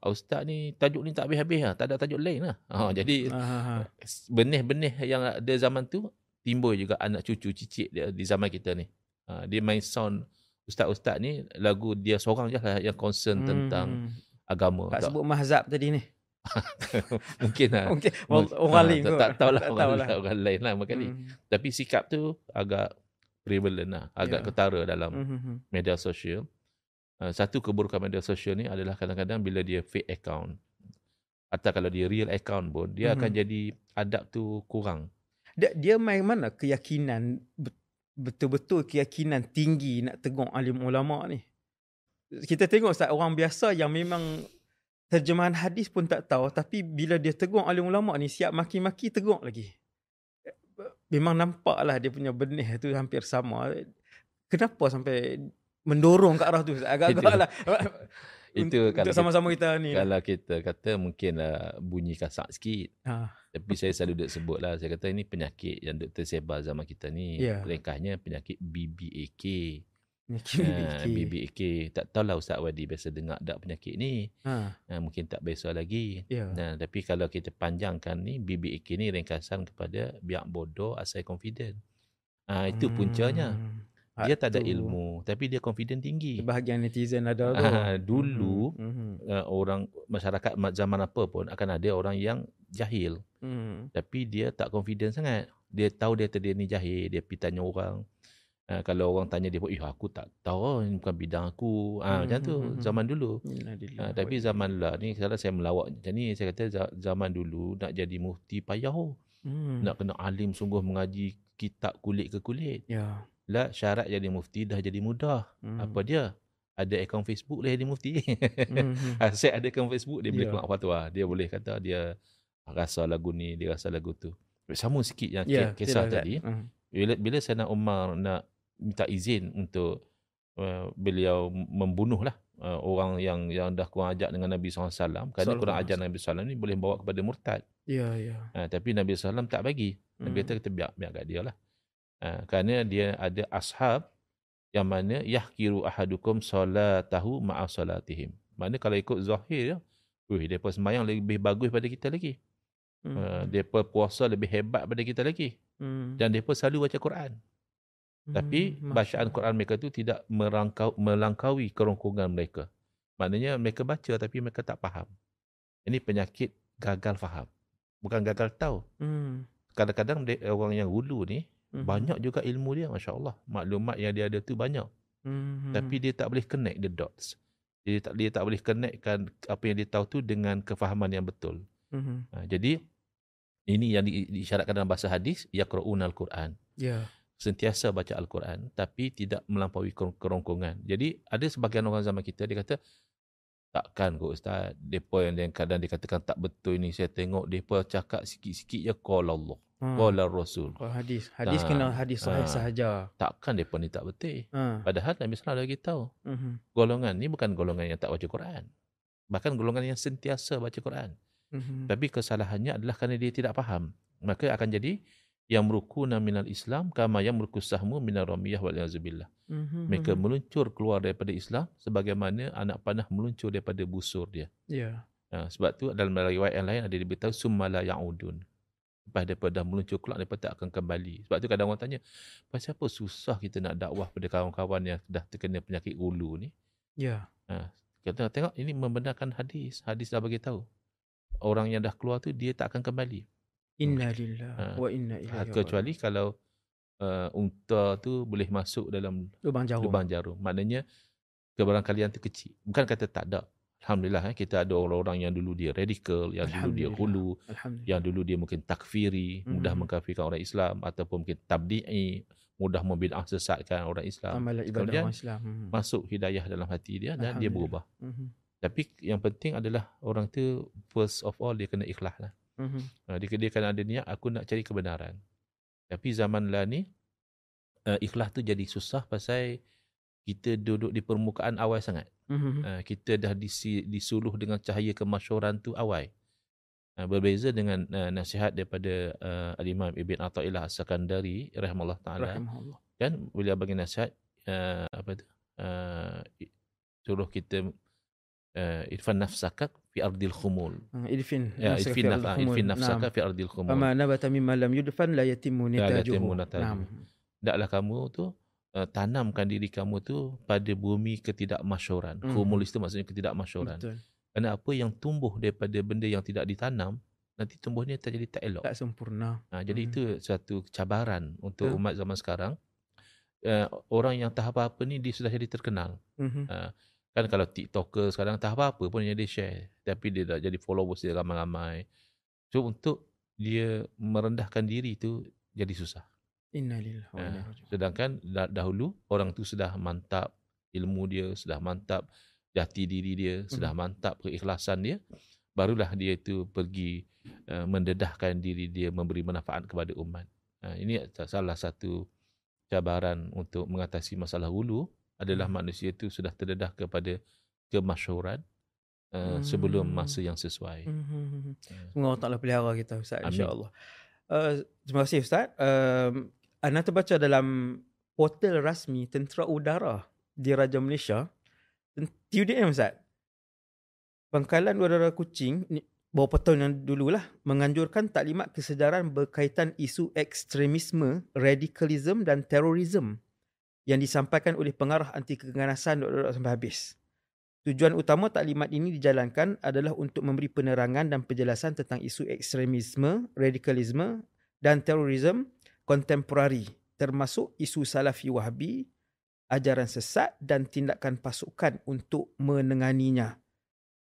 Ustaz ni tajuk ni tak habis-habis lah, tak ada tajuk lain lah. Jadi benih-benih yang ada zaman tu timbul juga anak cucu cicit dia di zaman kita ni. Dia main sound ustaz-ustaz ni, lagu dia seorang je lah yang concern tentang agama. Tak sebut mazhab tadi ni. Mungkin lah. Orang lain kot. Tak tahulah orang lain lah maknanya. Tapi sikap tu agak prevalent lah. Agak ketara dalam media sosial. Satu keburukan media sosial ni adalah kadang-kadang bila dia fake account. Atau kalau dia real account pun, dia akan jadi adab tu kurang. Dia main mana keyakinan betul-betul keyakinan tinggi nak tegur alim ulama ni. Kita tengok Ustaz, orang biasa yang memang terjemahan hadis pun tak tahu, tapi bila dia tegur alim ulama ni siap maki-maki tegur lagi. Memang nampaklah dia punya benih tu hampir sama. Kenapa sampai mendorong ke arah tu Ustaz? Agak-agaklah. Itu kalau sama-sama kita ni. Kalau kita kata mungkinlah bunyi kasar sikit. Tapi saya selalu sebutlah, saya kata ini penyakit yang tersebar zaman kita ni. Ringkasnya penyakit BBAK. BBAK. Tak tahulah Ustaz Wadi biasa dengar tak penyakit ni. Mungkin tak biasa lagi. Tapi kalau kita panjangkan ni, BBAK ni ringkasan kepada biak bodoh asal confident. Itu puncanya. Dia tak ada ilmu tapi dia confident tinggi. Sebahagian netizen ada tu. Dulu orang masyarakat zaman apa pun akan ada orang yang jahil. Tapi dia tak confident sangat. Dia tahu dia ni jahil, dia pergi tanya orang. Kalau orang tanya dia, aku tak tahu, ini bukan bidang aku. Macam tu zaman dulu. Tapi zaman lah ni, kalau saya melawak macam ni, saya kata zaman dulu nak jadi mufti payah. Nak kena alim sungguh mengaji kitab kulit ke kulit. Lah syarat jadi mufti dah jadi mudah. Apa dia? Ada akaun Facebook lah jadi mufti. Saya ada akaun Facebook, dia boleh keluar fatwa. Dia boleh kata dia rasa lagu ni, dia rasa lagu tu. Sama sikit yang kisah tadi. Bila Saidina Umar nak minta izin untuk beliau membunuhlah orang yang dah kurang ajar dengan Nabi SAW. Kerana kurang ajar Nabi SAW ni boleh bawa kepada murtad. Tapi Nabi SAW tak bagi. Nabi kata, biar kat dia lah. Kerana dia ada ashab yang mana yahkiru ahadukum salatahu ma'a salatihim. Maknanya kalau ikut zahir, mereka sembahyang lebih bagus pada kita lagi. Mereka puasa lebih hebat pada kita lagi. Dan mereka selalu baca Quran. Tapi bacaan Quran mereka tu tidak melangkaui kerongkongan mereka. Maknanya mereka baca tapi mereka tak faham. Ini penyakit gagal faham. Bukan gagal tahu. Kadang-kadang orang yang hulu ni, banyak juga ilmu dia, Masya Allah. Maklumat yang dia ada tu banyak. Tapi dia tak boleh connect the dots. Dia tak boleh connectkan apa yang dia tahu tu dengan kefahaman yang betul. Jadi, ini yang diisyaratkan dalam bahasa hadis, yaqra'un al-Quran. Sentiasa baca Al-Quran, tapi tidak melampaui kerongkongan. Jadi, ada sebahagian orang zaman kita, dia kata, takkan kot Ustaz, mereka yang kadang dikatakan tak betul ni, saya tengok mereka cakap sikit-sikit ya qala Allah. Qala Rasul. Hadis kena hadis sahih sahaja. Takkan mereka ni tak betul. Padahal Nabi SAW dah beritahu. Golongan ni bukan golongan yang tak baca Quran. Bahkan golongan yang sentiasa baca Quran. Tapi kesalahannya adalah kerana dia tidak faham. Maka akan jadi yamrukuna minal Islam kama yamrukus sahmu minar ramiyah wal yazubillah. Mereka meluncur keluar daripada Islam sebagaimana anak panah meluncur daripada busur dia. Ya. Yeah. Sebab tu dalam riwayat yang lain ada diberitahu summa la yaudun. Lepas daripada meluncur keluar mereka tak akan kembali. Sebab tu kadang orang tanya, pasal apa susah kita nak dakwah pada kawan-kawan yang dah terkena penyakit ulu ni? Ya. Yeah. Kita tengok ini membenarkan hadis. Hadis dah bagi tahu. Orang yang dah keluar tu dia tak akan kembali. Inna lillah wa inna ilaihi. Kecuali kalau unta tu boleh masuk dalam lubang jarum. Maknanya kebarangkalian tu kecil. Bukan kata tak ada. Alhamdulillah kita ada orang-orang yang dulu dia radikal, yang dulu dia hulu, yang dulu dia mungkin takfiri, mudah mengkafirkan orang Islam, ataupun mungkin tabdi'i, mudah membid'ah sesatkan orang Islam. Amalan ibadah orang Islam. Masuk hidayah dalam hati dia dan dia berubah. Tapi yang penting adalah orang tu first of all dia kena ikhlas lah. Dia kan ada niat aku nak cari kebenaran. Tapi zaman lah ni ikhlas tu jadi susah pasal kita duduk di permukaan awal sangat. Kita dah disuluh dengan cahaya kemasyhuran tu awal. Berbeza dengan nasihat daripada Al-Imam Ibn Athaillah As-Sakandari rahimahullah ta'ala, kan beliau bagi nasihat suruh kita irfan nafsaka fi ardil khumul. Irfan nafsaka fi ardil khumul. Fama nabata mimma lam yudfan la yatimu natajuhu. Taklah kamu tu tanamkan diri kamu tu pada bumi ketidakmasyhuran. Khumul itu maksudnya ketidakmasyhuran. Kerana apa yang tumbuh daripada benda yang tidak ditanam, nanti tumbuhnya terjadi tak elok, tak sempurna. Jadi itu satu cabaran untuk umat zaman sekarang. Orang yang tak apa-apa ni dia sudah jadi terkenal. Kan kalau TikToker sekarang tak apa-apa pun yang dia share, tapi dia dah jadi followers dia ramai-ramai. So untuk dia merendahkan diri tu jadi susah. Innalillahi wa inna ilaihi raji'un. Sedangkan dahulu orang tu sudah mantap ilmu dia, sudah mantap jati diri dia, sudah mantap keikhlasan dia, barulah dia tu pergi mendedahkan diri dia, memberi manfaat kepada umat. Ini salah satu cabaran untuk mengatasi masalah hulu adalah manusia itu sudah terdedah kepada kemasyhuran sebelum masa yang sesuai. Semoga Allah Ta'ala pelihara kita, Ustaz, insya-Allah. Terima kasih, Ustaz. Ana terbaca dalam portal rasmi Tentera Udara Diraja Malaysia, TUDM, Ustaz. Pangkalan Udara Kuching beberapa tahun yang dululah menganjurkan taklimat kesedaran berkaitan isu ekstremisme, radikalisme dan terorisme yang disampaikan oleh pengarah anti keganasan sampai habis. Tujuan utama taklimat ini dijalankan adalah untuk memberi penerangan dan penjelasan tentang isu ekstremisme, radikalisme dan terorisme kontemporari, termasuk isu salafi wahabi, ajaran sesat dan tindakan pasukan untuk menenganinya.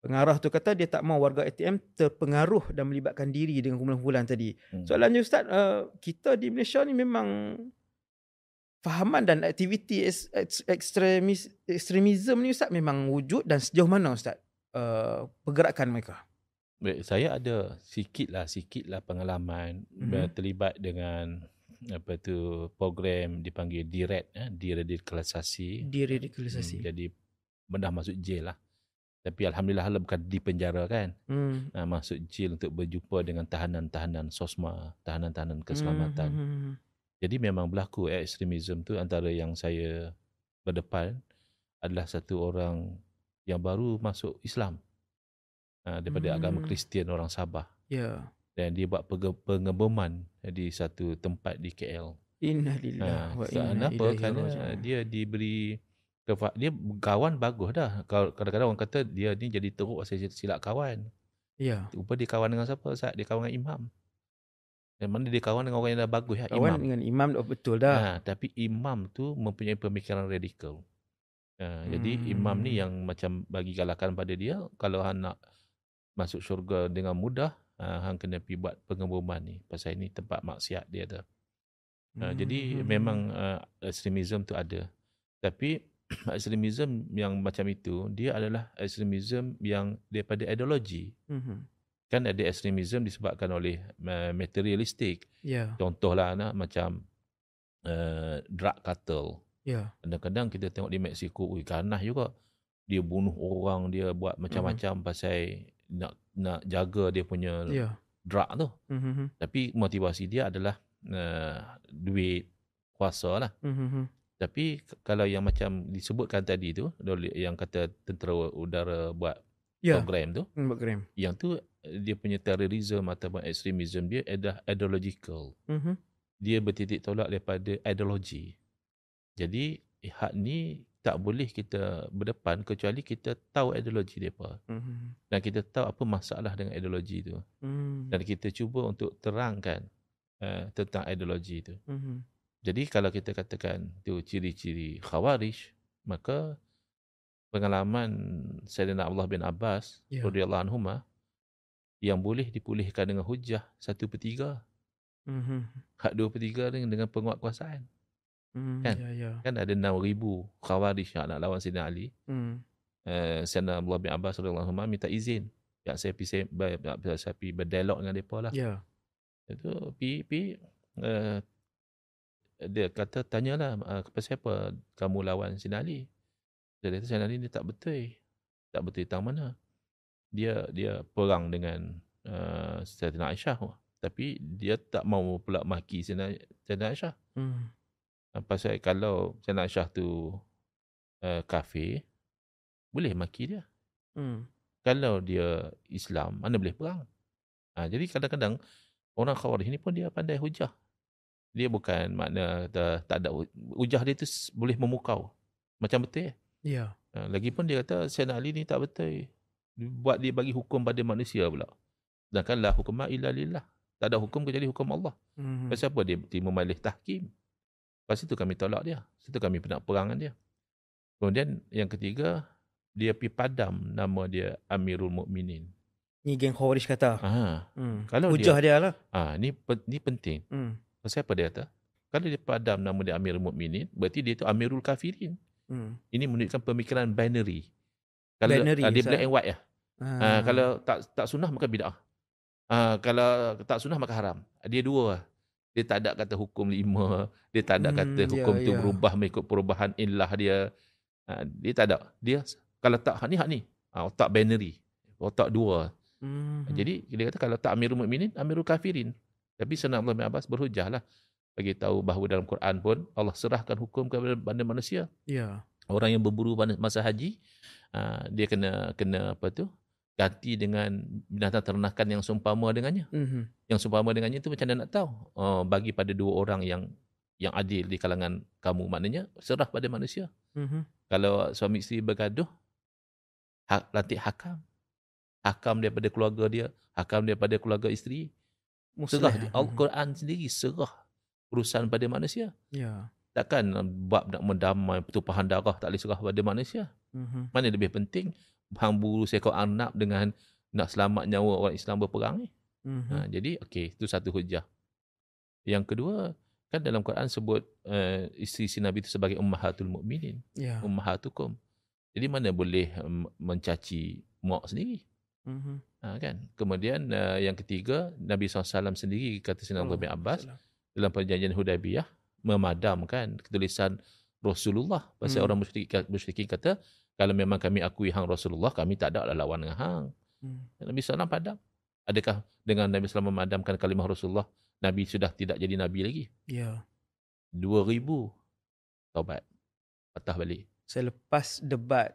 Pengarah tu kata dia tak mahu warga ATM terpengaruh dan melibatkan diri dengan kumpulan-kumpulan tadi. Soalannya, Ustaz, kita di Malaysia ni memang fahaman dan aktiviti ekstremisme ni, Ustaz, memang wujud, dan sejauh mana, Ustaz, pergerakan mereka? Baik, saya ada sikitlah pengalaman terlibat dengan program dipanggil deradikalisasi. Jadi dah masuk jail lah. Tapi alhamdulillah lah bukan di penjara kan. Masuk jail untuk berjumpa dengan tahanan-tahanan sosma, tahanan-tahanan keselamatan. Jadi memang berlaku ekstremisme tu. Antara yang saya berdepan adalah satu orang yang baru masuk Islam daripada agama Kristian, orang Sabah. Yeah. Dan dia buat pengeboman di satu tempat di KL. Innalillah wa inna ilaihi raji'un. Dia diberi, dia kawan bagus dah. Kadang-kadang orang kata dia ni jadi teruk pasal silap kawan. Ya. Yeah. Rupa dia kawan dengan siapa, Ustaz? Dia kawan dengan imam. Yang mana dia kawan dengan orang yang dah bagus. Kawan imam. Dengan imam dah betul dah. Tapi imam tu mempunyai pemikiran radikal. Jadi imam ni yang macam bagi galakan pada dia, kalau hang nak masuk syurga dengan mudah, hang kena pergi buat pengeboman ni. Pasal ini tempat maksiat dia tu. Jadi memang ekstremisme tu ada. Tapi ekstremisme yang macam itu, dia adalah ekstremisme yang daripada ideologi. Kan ada ekstremisme disebabkan oleh materialistik. Yeah. Contohlah macam drug cartel. Yeah. Kadang-kadang kita tengok di Mexico, ganas juga. Dia bunuh orang, dia buat macam-macam pasal nak jaga dia punya drug tu. Tapi motivasi dia adalah duit, kuasa lah. Tapi kalau yang macam disebutkan tadi tu, yang kata tentera udara buat program tu, yang tu dia punya terorisme ataupun ekstremisme dia adalah ideological. Dia bertitik tolak daripada ideologi. Jadi hak ni tak boleh kita berdepan kecuali kita tahu ideologi mereka. Dan kita tahu apa masalah dengan ideologi tu. Dan kita cuba untuk terangkan tentang ideologi tu. Jadi kalau kita katakan tu ciri-ciri Khawarij, maka pengalaman Saidina Abdullah bin Abbas radhiyallahu anhuma yang boleh dipulihkan dengan hujah 1/3. Hak 2/3 dengan penguatkuasaan. Kan? Kan ada 6,000 Khawarij yang nak lawan Saidina Ali. Saidina Abdullah bin Abbas radhiyallahu anhuma minta izin. Ya, saya pergi berdialog dengan mereka lah. Itu pi dia kata, tanyalah kepada siapa kamu lawan Saidina Ali. Dia kata Saidina Ali ni tak betul. Tak betul tentang mana. Dia perang dengan Saidina Aisyah. Tapi dia tak mahu pula maki Saidina Aisyah. Pasal kalau Saidina Aisyah tu kafir, boleh maki dia. Kalau dia Islam, mana boleh perang. Jadi kadang-kadang orang Khawarij ni pun dia pandai hujah. Dia bukan makna tak ada hujah dia tu boleh memukau. Macam betul. Lagipun dia kata Sayyidina Ali ni tak betul. Buat dia bagi hukum pada manusia pula. Sedangkan la hukma illa lillah. Tak ada hukum kecuali hukum Allah. Pasal apa dia memalih tahkim? Lepas itu kami tolak dia. Lepas itu kami pernah perang dengan dia. Kemudian yang ketiga, dia pergi padam nama dia Amirul Mukminin. Ni geng Khawarij kata. Kalau hujah dia lah. Ni penting. Pasal apa dia kata? Kalau dia padam nama dia Amirul Mukminin, berarti dia tu Amirul Kafirin. Ini menunjukkan pemikiran binary. Kalau dia black and white lah. Kalau tak sunnah maka bid'ah. Kalau tak sunnah maka haram. Dia dua lah. Dia tak ada kata hukum 5. Dia tak ada kata hukum tu berubah mengikut perubahan illah dia. Dia tak ada. Dia kalau tak hak ni. Otak binary. Otak dua. Jadi dia kata kalau tak Amirul Mukminin, Amirul Kafirin. Tapi Sayyidina Abdullah bin Abbas berhujahlah bagi tahu bahawa dalam Quran pun Allah serahkan hukum kepada manusia. Orang yang berburu masa haji, dia kena apa tu? Ganti dengan binatang ternakan yang seumpama dengannya. Yang seumpama dengannya tu macam mana nak tahu? Bagi pada 2 orang yang adil di kalangan kamu, maknanya serah pada manusia. Kalau suami isteri bergaduh, lantik hakam. Hakam daripada keluarga dia, hakam daripada keluarga isteri. Serah Al-Quran sendiri serah urusan pada manusia. Takkan bab nak mendamai pertumpahan darah tak boleh serah pada manusia. Mana lebih penting hang buru seekor anak dengan nak selamat nyawa orang Islam berperang ni. Jadi okey, itu satu hujah. Yang kedua, kan dalam Quran sebut isteri si Nabi itu sebagai ummahatul mukminin. Ummahatukum. Jadi mana boleh mencaci mak sendiri. Kan? Kemudian yang ketiga, Nabi SAW sendiri kata Sayyidina Abdullah bin Abbas dalam perjanjian Hudaibiyah memadamkan ketulisan Rasulullah. Pasal orang musyrikin kata kalau memang kami akui hang Rasulullah, kami tak ada lawan dengan hang. Nabi SAW padam. Adakah dengan Nabi SAW memadamkan kalimah Rasulullah, Nabi sudah tidak jadi Nabi lagi? 2,000 taubat, patah balik selepas debat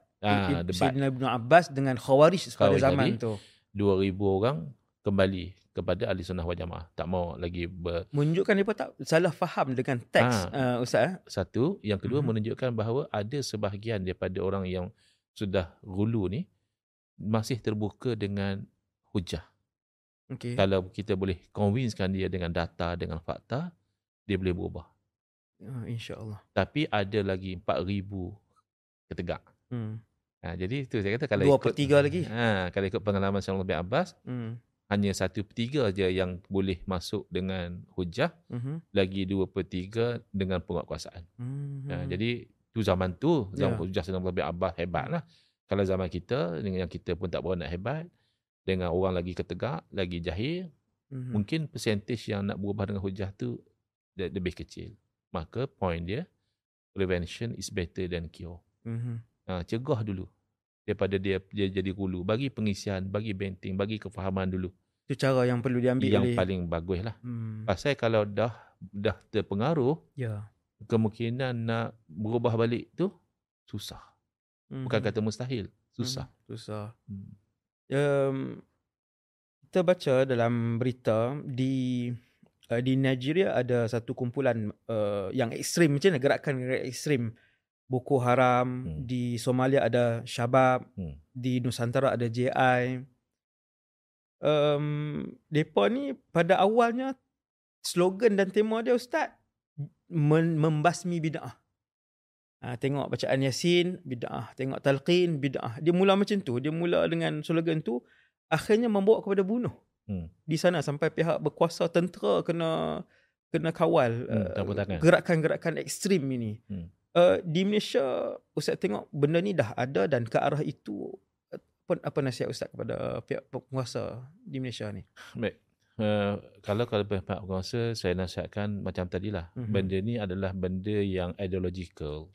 Saidina Ibn Abbas dengan Khawarij pada zaman tu. 2,000 orang kembali kepada Ahli Sunnah wal Jamaah. Tak mau lagi menunjukkan mereka tak salah faham dengan teks Ustaz. Satu. Yang kedua, menunjukkan bahawa ada sebahagian daripada orang yang sudah gulu ni masih terbuka dengan hujah. Kalau kita boleh convincekan dia dengan data, dengan fakta, dia boleh berubah. InsyaAllah. Tapi ada lagi 4,000 ketegak. Jadi itu saya kata kalau 2/3 lagi. Kalau ikut pengalaman Sayyidina Abdullah bin Abbas, hanya 1/3 je yang boleh masuk dengan hujah, lagi 2/3 dengan penguatkuasaan. Jadi tu zaman tu, zaman hujah Sayyidina Abdullah bin Abbas hebatlah. Kalau zaman kita, yang kita pun tak berapa nak hebat, dengan orang lagi ketegak, lagi jahil, mungkin percentage yang nak berubah dengan hujah tu lebih kecil. Maka point dia, prevention is better than cure. Cegah dulu daripada dia jadi gulu. Bagi pengisian, bagi benteng, bagi kefahaman dulu. Itu cara yang perlu diambil. Yang oleh... paling bagus lah. Pasal kalau dah terpengaruh, kemungkinan nak berubah balik tu susah. Bukan kata mustahil, susah. Kita baca dalam berita di Nigeria ada satu kumpulan yang ekstrim, macam mana gerakan ekstrim. Boko Haram, di Somalia ada Shabab, di Nusantara ada JI. Mereka ni pada awalnya slogan dan tema dia, Ustaz, membasmi bid'ah. Tengok bacaan Yasin, bid'ah. Tengok talqin, bid'ah. Dia mula macam tu. Dia mula dengan slogan tu. Akhirnya membawa kepada bunuh. Di sana sampai pihak berkuasa tentera kena kawal gerakan-gerakan ekstrim ini. Di Malaysia, Ustaz tengok benda ni dah ada dan ke arah itu. Apa nasihat Ustaz kepada pihak penguasa di Malaysia ni? Baik. Kalau pihak penguasa, saya nasihatkan macam tadilah. Benda ni adalah benda yang ideological.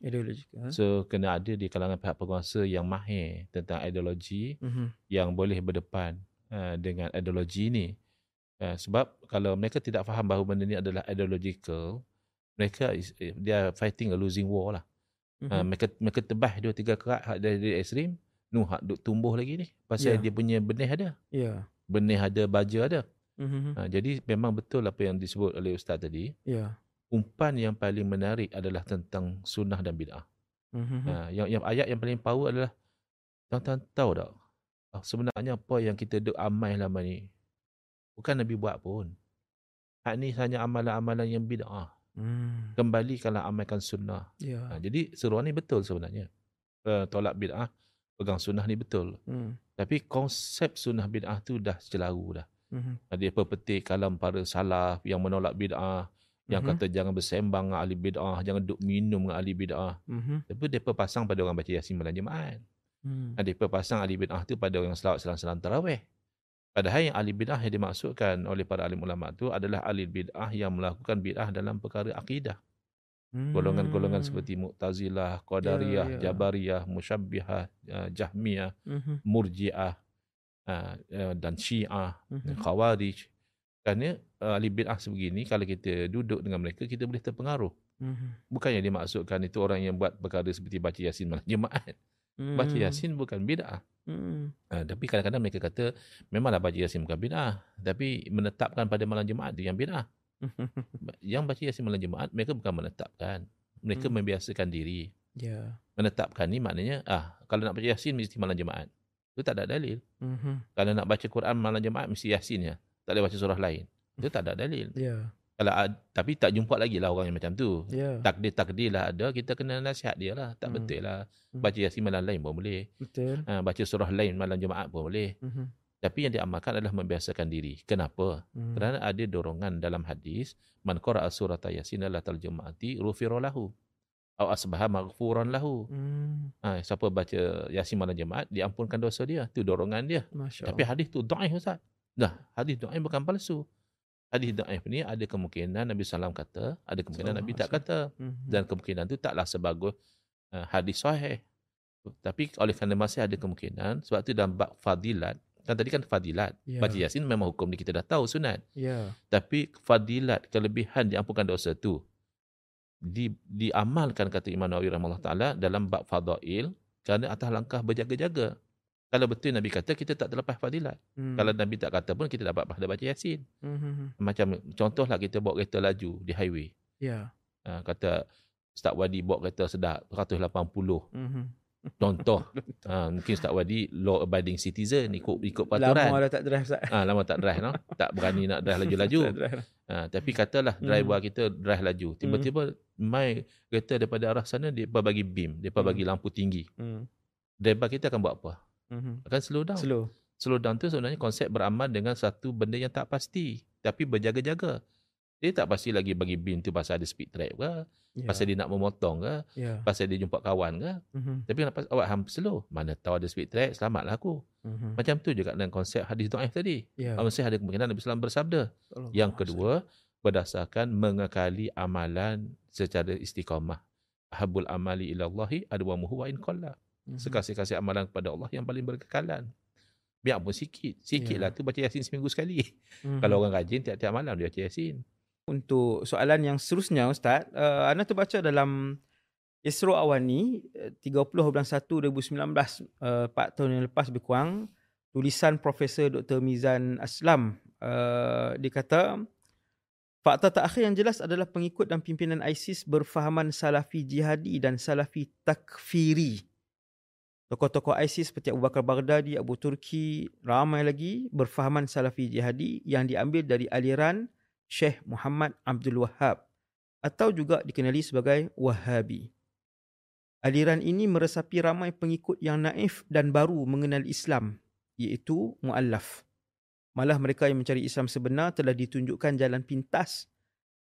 So, kena ada di kalangan pihak penguasa yang mahir tentang ideologi, yang boleh berdepan dengan ideologi ni. Sebab kalau mereka tidak faham bahawa benda ni adalah ideological, they are fighting a losing war lah. Mereka tebas dua tiga kerat hak dari ekstrim, hak duk tumbuh lagi ni pasal dia punya benih ada. Benih ada, baja ada. Jadi memang betul apa yang disebut oleh Ustaz tadi. Umpan yang paling menarik adalah tentang sunnah dan bid'ah. Yang ayat yang paling power adalah, tuan-tuan tahu tak, sebenarnya apa yang kita duk amai lama ni bukan Nabi buat pun. Hak ni hanya amalan-amalan yang bid'ah. Kembali kalau amalkan sunnah. Jadi seruan ni betul sebenarnya. Tolak bid'ah, pegang sunnah ni betul. Tapi konsep sunnah bid'ah tu dah celaru dah. Dia pepetik kalam para salaf yang menolak bid'ah, yang kata jangan bersembang dengan ahli bid'ah, jangan duk minum dengan ahli bid'ah. Tapi mereka pasang pada orang baca Yasin malam Jumaat. Mereka pasang ahli bid'ah tu pada orang selawat selang-selang tarawih. Padahal yang ahli bid'ah yang dimaksudkan oleh para alim ulama itu adalah ahli bid'ah yang melakukan bid'ah dalam perkara akidah. Golongan-golongan seperti Mu'tazilah, Qadariyah, Jabariyah, Musyabbihah, Jahmiyah, Murji'ah dan Syiah, Khawarij. Kerana ahli bid'ah sebegini, kalau kita duduk dengan mereka, kita boleh terpengaruh. Bukan yang dimaksudkan itu orang yang buat perkara seperti baca Yasin malam Jumaat. Baca Yasin bukan bid'ah. Tapi kadang-kadang mereka kata memanglah baca Yasin bukan bid'ah, tapi menetapkan pada malam Jumaat itu yang bid'ah. Yang baca Yasin malam Jumaat, mereka bukan menetapkan, mereka membiasakan diri. Menetapkan ni maknanya kalau nak baca Yasin mesti malam Jumaat. Itu tak ada dalil. Kalau nak baca Quran malam Jumaat mesti Yasin je, tak boleh baca surah lain. Itu tak ada dalil. Kalau, tapi tak jumpa lagi lah orang yang macam tu. Takdir-takdir lah ada, kita kena nasihat dia lah. Tak betul lah. Baca Yasin malam lain pun boleh. Baca surah lain malam Jumaat pun boleh. Tapi yang diamalkan adalah membiasakan diri. Kenapa? Kerana ada dorongan dalam hadis, man qara'a surata Yasin lailatal jumu'ati ghufira lahu aw asbaha maghfuran lahu. Siapa baca Yasin malam Jumaat diampunkan dosa dia. Itu dorongan dia. Tapi hadis tu dhaif, Ustaz. Hadis dhaif bukan palsu. Hadis dhaif ni ada kemungkinan Nabi SAW kata, ada kemungkinan Nabi tak kata. Dan kemungkinan tu taklah sebagus hadis sahih. Tapi oleh kerana masih ada kemungkinan, sebab tu dalam bab fadilat, kan tadi kan fadilat. Baca Yasin memang hukum ni kita dah tahu sunat. Tapi fadilat, kelebihan diampunkan dosa tu, diamalkan kata Imam Nawawi rahimahullah ta'ala dalam bab fadail, kerana atas langkah berjaga-jaga. Kalau betul Nabi kata, kita tak terlepas fadilat. Kalau Nabi tak kata pun, kita dapat pahala baca Yasin. Macam contohlah kita bawa kereta laju di highway. Kata Ustaz Wadi bawa kereta sedap 180. Contoh, mungkin Ustaz Wadi law abiding citizen, ikut peraturan. Lama dah tak drive, Ustaz. Lama tak drive, no? Tak berani nak drive laju-laju. Tapi katalah driver kita drive laju. Tiba-tiba mai kereta daripada arah sana, mereka bagi beam, mereka bagi lampu tinggi. Driver kita akan buat apa? Akan slow down. Slow down tu sebenarnya konsep beramal dengan satu benda yang tak pasti, tapi berjaga-jaga. Dia tak pasti lagi bagi bin tu pasal ada speed trap ke, pasal dia nak memotong ke, pasal dia jumpa kawan ke. Tapi kenapa awak hampir slow? Mana tahu ada speed trap, selamatlah aku. Macam tu juga dengan konsep hadis dhaif tadi. Masih ada kemungkinan Nabi SAW bersabda. Yang kedua, berdasarkan mengekali amalan secara istiqamah. Ahabul amali ilallahi adwamuhu wa in qalla. Sekasih-kasih amalan kepada Allah yang paling berkekalan. biar pun sikit. Sikitlah tu baca Yasin seminggu sekali. Kalau orang rajin tiap-tiap malam dia baca Yasin. Untuk soalan yang seterusnya Ustaz, anda terbaca dalam Isra Awani 30/1/2019, 4 tahun yang lepas berkurang, tulisan Profesor Dr. Mizan Aslam, dia kata fakta terakhir yang jelas adalah pengikut dan pimpinan ISIS berfahaman Salafi jihadi dan Salafi takfiri. Tokoh-tokoh ISIS seperti Abu Bakar Baghdadi, Abu Turki, ramai lagi berfahaman Salafi jihadi yang diambil dari aliran Sheikh Muhammad Abdul Wahhab atau juga dikenali sebagai Wahhabi. Aliran ini meresapi ramai pengikut yang naif dan baru mengenal Islam, iaitu mu'allaf. Malah mereka yang mencari Islam sebenar telah ditunjukkan jalan pintas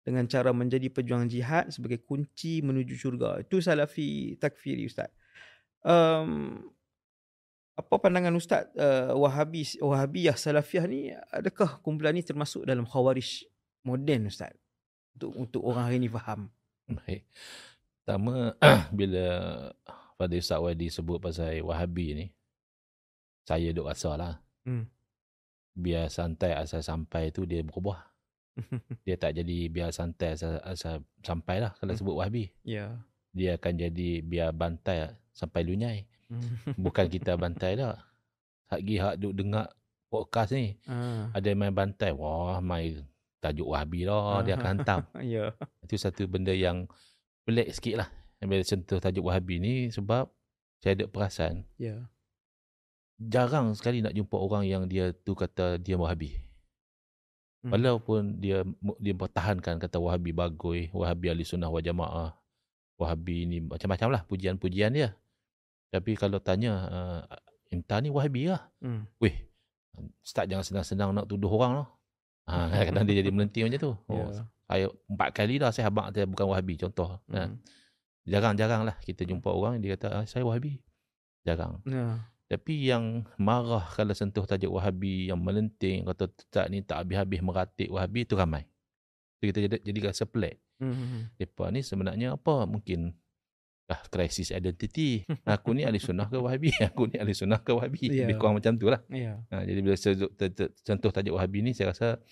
dengan cara menjadi pejuang jihad sebagai kunci menuju syurga. Itu Salafi takfiri Ustaz. Apa pandangan Ustaz, Wahhabiyah Salafiyah ni, adakah kumpulan ni termasuk dalam Khawarij moden Ustaz, untuk orang hari ni faham? Baik. Pertama, bila pada Ustaz Wadi sebut pasal Wahabi ni, saya duk rasalah. Biar santai asal sampai tu dia berubah. Dia tak jadi biar santai asal sampai lah kalau sebut Wahabi. Yeah. Dia akan jadi biar bantai sampai lunyai. Bukan kita bantai dah. Hak duk dengar podcast ni. Ada main bantai. Wah, main tajuk Wahabi lah, dia akan hantam. Yeah. Itu satu benda yang pelik sikit lah bila sentuh tajuk Wahabi ni, sebab saya ada perasan jarang sekali nak jumpa orang yang dia tu kata dia Wahabi. Walaupun dia pertahankan kata Wahabi bagoi, Wahabi ahli sunnah wal jamaah, Wahabi ni macam-macam lah pujian-pujian dia. Tapi kalau tanya Imta ni Wahabi lah, weh start jangan senang-senang nak tuduh orang lah. Kadang-kadang dia jadi melenting macam tu. Saya 4 kali dah saya habaq dia bukan Wahabi contoh. Jarang-jarang lah kita jumpa orang dia kata saya Wahabi. Jarang. Tapi yang marah kalau sentuh tajuk Wahabi, yang melenting kata tak ni tak habis-habis meratik Wahabi tu ramai. Tu kita jadi rasa pelik. Depa ni sebenarnya apa? Mungkin krisis identity. Aku ni ahli sunnah ke Wahabi? Aku ni ahli sunnah ke Wahabi? Lebih kurang macam tu lah. Jadi bila sentuh tajuk Wahabi ni, saya rasa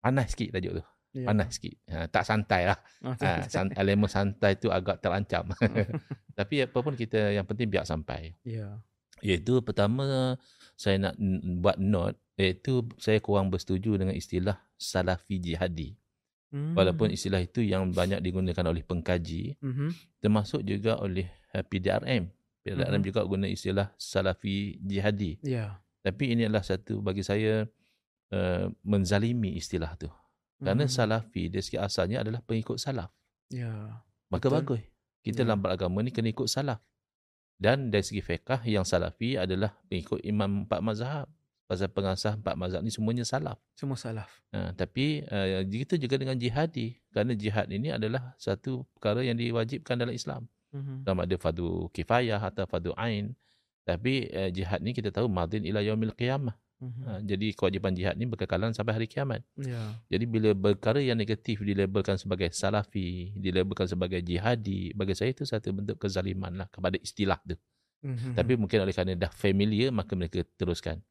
panas sikit tajuk tu. Panas sikit. Tak santai lah. Elemen santai tu agak terancam. Tapi apa pun kita, yang penting biar sampai. Iaitu pertama, saya nak buat note, iaitu saya kurang bersetuju dengan istilah Salafi jihadi. Walaupun istilah itu yang banyak digunakan oleh pengkaji, termasuk juga oleh PDRM. PDRM juga guna istilah Salafi jihadi. Tapi ini adalah satu bagi saya menzalimi istilah tu. Kerana Salafi dari segi asalnya adalah pengikut salaf. Maka bagus. Kita dalam beragama ni kena ikut salaf. Dan dari segi fiqah, yang Salafi adalah pengikut imam 4 mazhab. Pasal pengasah 4 mazhab ni semuanya salaf. Semua salaf. Tapi kita juga dengan jihadi. Kerana jihad ini adalah satu perkara yang diwajibkan dalam Islam. Dalam ada fardu kifayah atau fardu ain. Tapi jihad ni kita tahu madin ila yaumil qiyamah. Jadi kewajipan jihad ni berkekalan sampai hari kiamat. Jadi bila perkara yang negatif dilabelkan sebagai Salafi, dilabelkan sebagai jihadi, bagi saya itu satu bentuk kezaliman lah kepada istilah tu. Tapi mungkin oleh kerana dah familiar, maka mereka teruskan.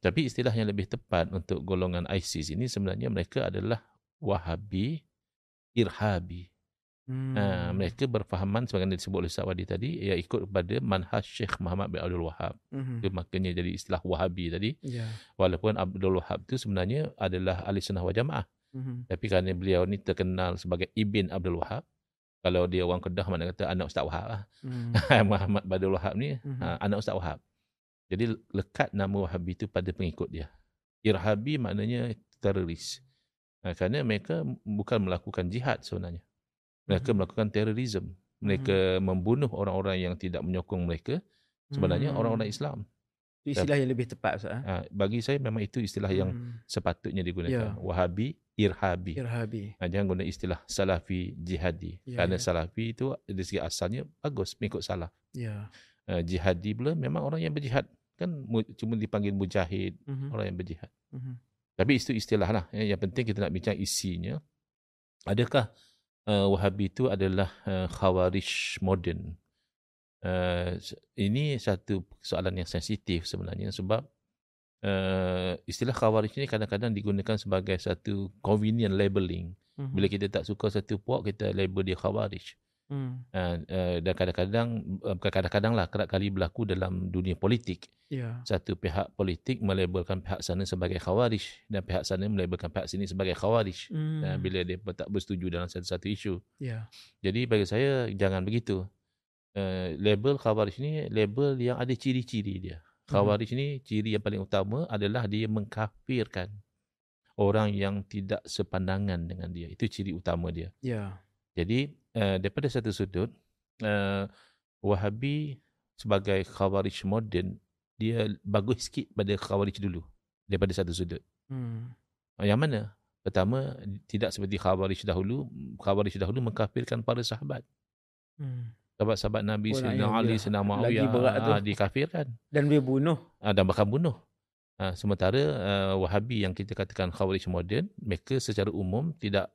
Tapi istilah yang lebih tepat untuk golongan ISIS ini sebenarnya mereka adalah Wahabi, Irhabi. Mereka berfahaman sebagaimana disebut oleh Ustaz Wadi tadi, ia ikut kepada manhaj Sheikh Muhammad bin Abdul Wahhab. Itu maknanya jadi istilah Wahabi tadi. Walaupun Abdul Wahhab itu sebenarnya adalah ahli sunnah wal jamaah. Tapi kerana beliau ni terkenal sebagai Ibn Abdul Wahhab, kalau dia orang Kedah mana kata anak Ustaz Wahhab lah. Muhammad bin Abdul Wahhab ni anak Ustaz Wahhab. Jadi lekat nama Wahabi itu pada pengikut dia. Irhabi maknanya teroris. Kerana mereka bukan melakukan jihad sebenarnya. Mereka melakukan terorisme. Mereka membunuh orang-orang yang tidak menyokong mereka. Sebenarnya orang-orang Islam. Itu istilah yang lebih tepat Ustaz. Bagi saya memang itu istilah yang sepatutnya digunakan. Wahabi, Irhabi. Jangan guna istilah Salafi, Jihadi. Kerana Salafi itu dari segi asalnya bagus, pengikut salaf. Jihadi pula memang orang yang berjihad kan, cuma dipanggil mujahid, orang yang berjihad. Tapi itu istilah lah. Yang penting kita nak bincang isinya. Adakah Wahabi itu adalah Khawarij modern? Ini satu soalan yang sensitif sebenarnya, sebab istilah Khawarij ni kadang-kadang digunakan sebagai satu convenient labelling. Bila kita tak suka satu puak, kita label dia Khawarij. Dan kadang-kadang kerap kali berlaku dalam dunia politik. Satu pihak politik melabelkan pihak sana sebagai Khawarij dan pihak sana melabelkan pihak sini sebagai Khawarij bila dia tak bersetuju dalam satu-satu isu. Jadi bagi saya jangan begitu. Label Khawarij ni label yang ada ciri-ciri dia. Khawarij ni ciri yang paling utama adalah dia mengkafirkan orang yang tidak sepandangan dengan dia. Itu ciri utama dia. Jadi daripada satu sudut, Wahabi sebagai Khawarij moden, dia bagus sikit pada Khawarij dulu daripada satu sudut. Yang mana? Pertama, tidak seperti Khawarij dahulu. Khawarij dahulu mengkafirkan para sahabat. Sahabat-sahabat Nabi, Saidina Ali, Saidina Mu'awiyah dikafirkan. Dan dia bunuh. Dan bahkan bunuh. Sementara Wahabi yang kita katakan Khawarij moden, mereka secara umum tidak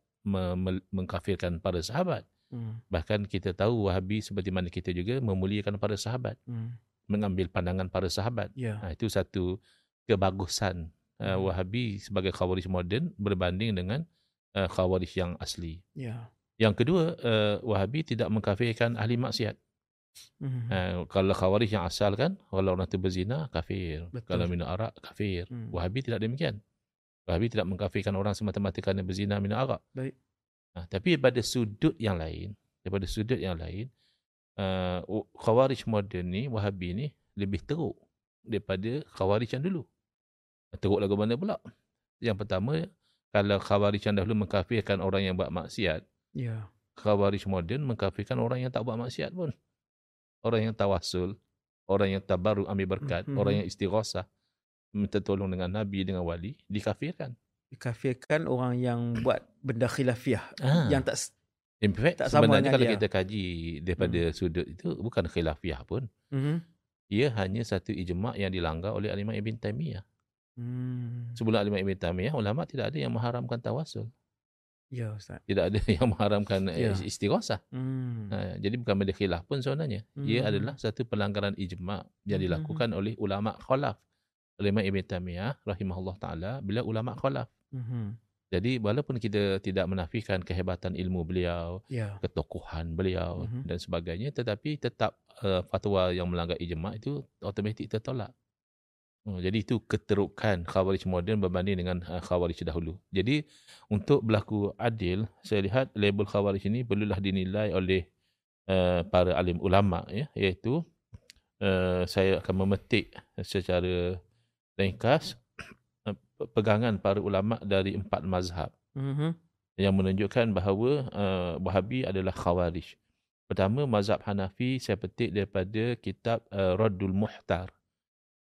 mengkafirkan para sahabat. Bahkan kita tahu Wahabi seperti mana kita juga memuliakan para sahabat, mengambil pandangan para sahabat. Itu satu kebagusan Wahabi sebagai Khawarij moden berbanding dengan Khawarij yang asli. Yang kedua, Wahabi tidak mengkafirkan ahli maksiat. Kalau Khawarij yang asal kan, kalau orang tu berzina kafir, kalau minum arak kafir. Wahabi tidak demikian. Wahabi tidak mengkafirkan orang semata-mata kerana berzina, minum arak. Tapi daripada sudut yang lain, Khawarij moden ni, Wahabi ni lebih teruk daripada Khawarij yang dulu. Teruk lagu mana pula? Yang pertama, kalau Khawarij yang dahulu mengkafirkan orang yang buat maksiat, Khawarij moden mengkafirkan orang yang tak buat maksiat pun. Orang yang tawasul, orang yang tabarru ambil berkat, orang yang istighosah, minta tolong dengan Nabi, dengan wali, dikafirkan. Dikafirkan orang yang buat benda khilafiyah yang tak, in fact, tak sama dengan dia. Sebenarnya kalau kita kaji daripada sudut itu, bukan khilafiyah pun. Ia hanya satu ijma' yang dilanggar oleh Al-Imam Ibn Taymiyah. Sebelum Al-Imam Ibn Taymiyah, ulama tidak ada yang mengharamkan tawasul. Ustaz. Tidak ada yang mengharamkan istighosah. Jadi bukan benda khilaf pun sebenarnya. Ia adalah satu pelanggaran ijma' yang dilakukan oleh ulama' khalaf. Al-Imam Ibn Taymiyah rahimahullah ta'ala bila ulama' khalaf. Jadi walaupun kita tidak menafikan kehebatan ilmu beliau, ketokohan beliau dan sebagainya, tetapi tetap fatwa yang melanggar ijma' itu automatik tertolak. Jadi itu keterukan Khawarij moden berbanding dengan Khawarij dahulu. Jadi untuk berlaku adil, saya lihat label Khawarij ini perlulah dinilai oleh para alim ulama, iaitu saya akan memetik secara ringkas pegangan para ulama dari 4 mazhab yang menunjukkan bahawa Wahabi adalah Khawarij. Pertama, mazhab Hanafi, saya petik daripada kitab Raddul Muhtar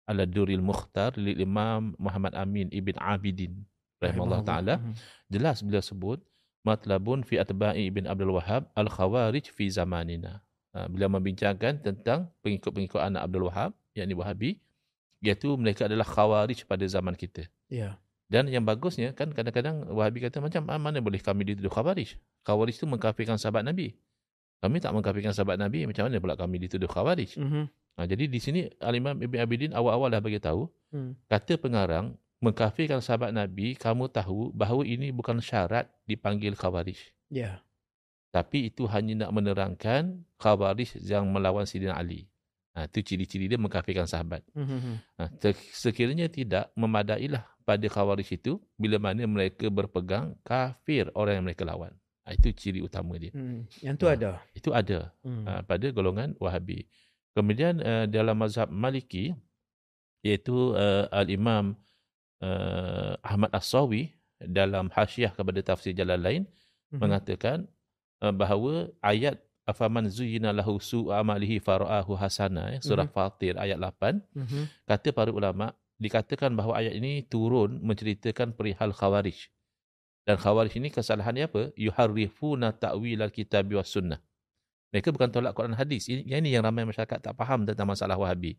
ala Duril Mukhtar li Imam Muhammad Amin Ibn Abidin rahimahullah ta'ala. Jelas beliau sebut matlabun fi atba'i Ibn Abdul Wahhab al-Khawarij fi zamanina. Beliau membincangkan tentang pengikut-pengikut anak Abdul Wahhab, yakni Wahabi, iaitu mereka adalah Khawarij pada zaman kita. Dan yang bagusnya kan, kadang-kadang Wahabi kata macam, mana boleh kami dituduh Khawarij? Khawarij itu mengkafirkan sahabat Nabi. Kami tak mengkafirkan sahabat Nabi, macam mana pula kami dituduh Khawarij? Jadi di sini Al-Imam Ibn Abidin awal-awal dah bagi tahu, kata pengarang mengkafirkan sahabat Nabi, kamu tahu bahawa ini bukan syarat dipanggil Khawarij. Tapi itu hanya nak menerangkan Khawarij yang melawan Saidina Ali. Itu ciri-ciri dia mengkafirkan sahabat. Sekiranya tidak, memadailah pada Khawarij itu bila mana mereka berpegang kafir orang yang mereka lawan. Itu ciri utama dia. Yang itu ada. Itu ada pada golongan Wahabi. Kemudian dalam mazhab Maliki, iaitu Al-Imam Ahmad As-Sawi dalam hasyiah kepada tafsir Jalalain mengatakan bahawa ayat afaman zuyina lahu su'a amalihi fara'ahu hasana, surah Fatir ayat 8, kata para ulama, dikatakan bahawa ayat ini turun menceritakan perihal Khawarij. Dan Khawarij ini kesalahannya apa? Yuharrifuna ta'wilal kitab wa sunnah. Mereka bukan tolak Quran hadis. Ini yang ramai masyarakat tak faham tentang masalah Wahabi.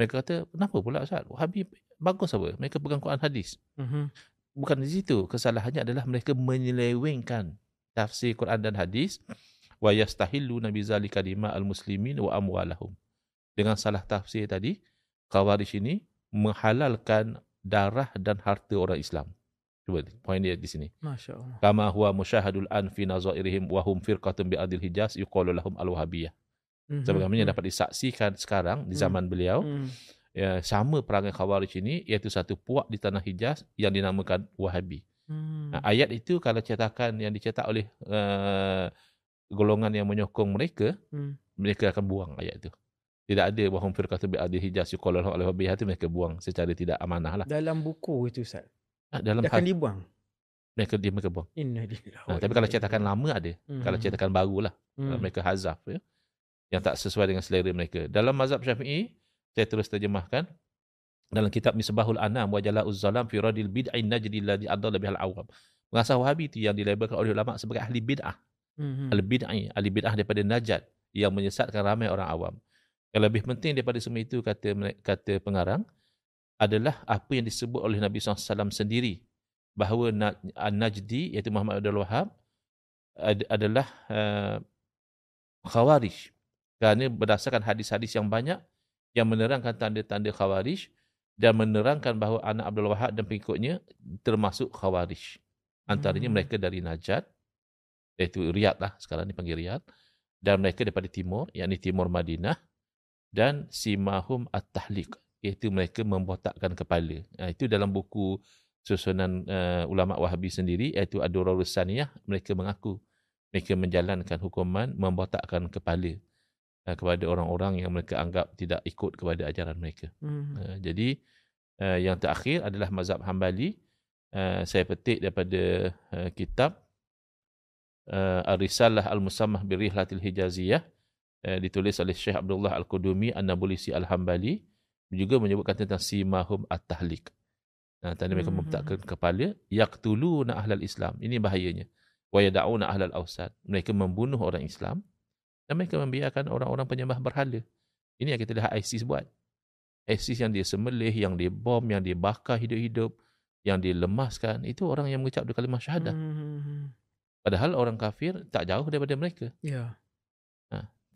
Mereka kata, kenapa pula Ustaz? Wahabi bagus apa? Mereka pegang Quran hadis. Bukan di situ. Kesalahannya adalah mereka menyelewengkan tafsir Quran dan hadis wa yastahilluna bizalika dima'al muslimin wa amwalahum. Dengan salah tafsir tadi, Khawarij ini menghalalkan darah dan harta orang Islam. Cuba poin dia di sini. Masya-Allah. Kama huwa musyahadul an fi nazairihim wa hum firqatun bi adil Hijaz yuqalu lahum al-Wahhabiyah. Sebagaimana dapat disaksikan sekarang di zaman beliau. Ya, sama perangai Khawarij ini, iaitu satu puak di tanah Hijaz yang dinamakan Wahhabi. Nah, ayat itu kalau cetakan yang dicetak oleh golongan yang menyokong mereka, mereka akan buang ayat itu. Tidak ada wahum firqatu bi adil Hijaz yuqalu lahum al-Wahhabiyah, itu mereka buang secara tidak amanah lah. Dalam buku itu Ustaz. Dalam akan dibuang. Mereka buang. Innalillahi. Tapi kalau cetakan lama ada, kalau cetakan barulah mereka hazaf ya. Yang tak sesuai dengan selera mereka. Dalam mazhab Syafi'i, saya terus terjemahkan dalam kitab Misbahul Anam wa Jala'uz Zalam fi radil bid'in najdi alladhi adalla bihal awam. Pengasas Wahhabi itu yang dilabelkan oleh ulama sebagai ahli bid'ah. Ahli bid'ah daripada Najd yang menyesatkan ramai orang awam. Yang lebih penting daripada semua itu, kata pengarang, adalah apa yang disebut oleh Nabi SAW sendiri, bahawa Najdi, iaitu Muhammad Abdul Wahhab, adalah Khawarij. Kerana berdasarkan hadis-hadis yang banyak yang menerangkan tanda-tanda Khawarij dan menerangkan bahawa anak Abdul Wahhab dan pengikutnya termasuk Khawarij. Antaranya mereka dari Najd, iaitu Riyadh lah, sekarang ni panggil Riyadh, dan mereka daripada timur, yakni timur Madinah, dan simahum at-tahliq, iaitu mereka membotakkan kepala. Itu dalam buku susunan ulama Wahhabi sendiri, iaitu Ad-Durarul Saniyah, mereka mengaku mereka menjalankan hukuman membotakkan kepala kepada orang-orang yang mereka anggap tidak ikut kepada ajaran mereka. Jadi yang terakhir adalah mazhab Hanbali. Saya petik daripada kitab Ar-Risalah Al-Musammah Birihlatil Hijaziyah, ditulis oleh Syekh Abdullah Al-Qudumi An-Nabulisi Al-Hanbali, juga menyebutkan tentang simahum at-tahliq. Tanda mereka membotakkan kepala. Yaqtuluna ahlal Islam, ini bahayanya. Wa yada'una ahlal awsad, mereka membunuh orang Islam. Dan mereka membiarkan orang-orang penyembah berhala. Ini yang kita lihat ISIS buat. ISIS yang dia sembelih, yang dia bom, yang dia bakar hidup-hidup, yang dia lemaskan, itu orang yang mengucap dua kalimah syahadah. Padahal orang kafir tak jauh daripada mereka.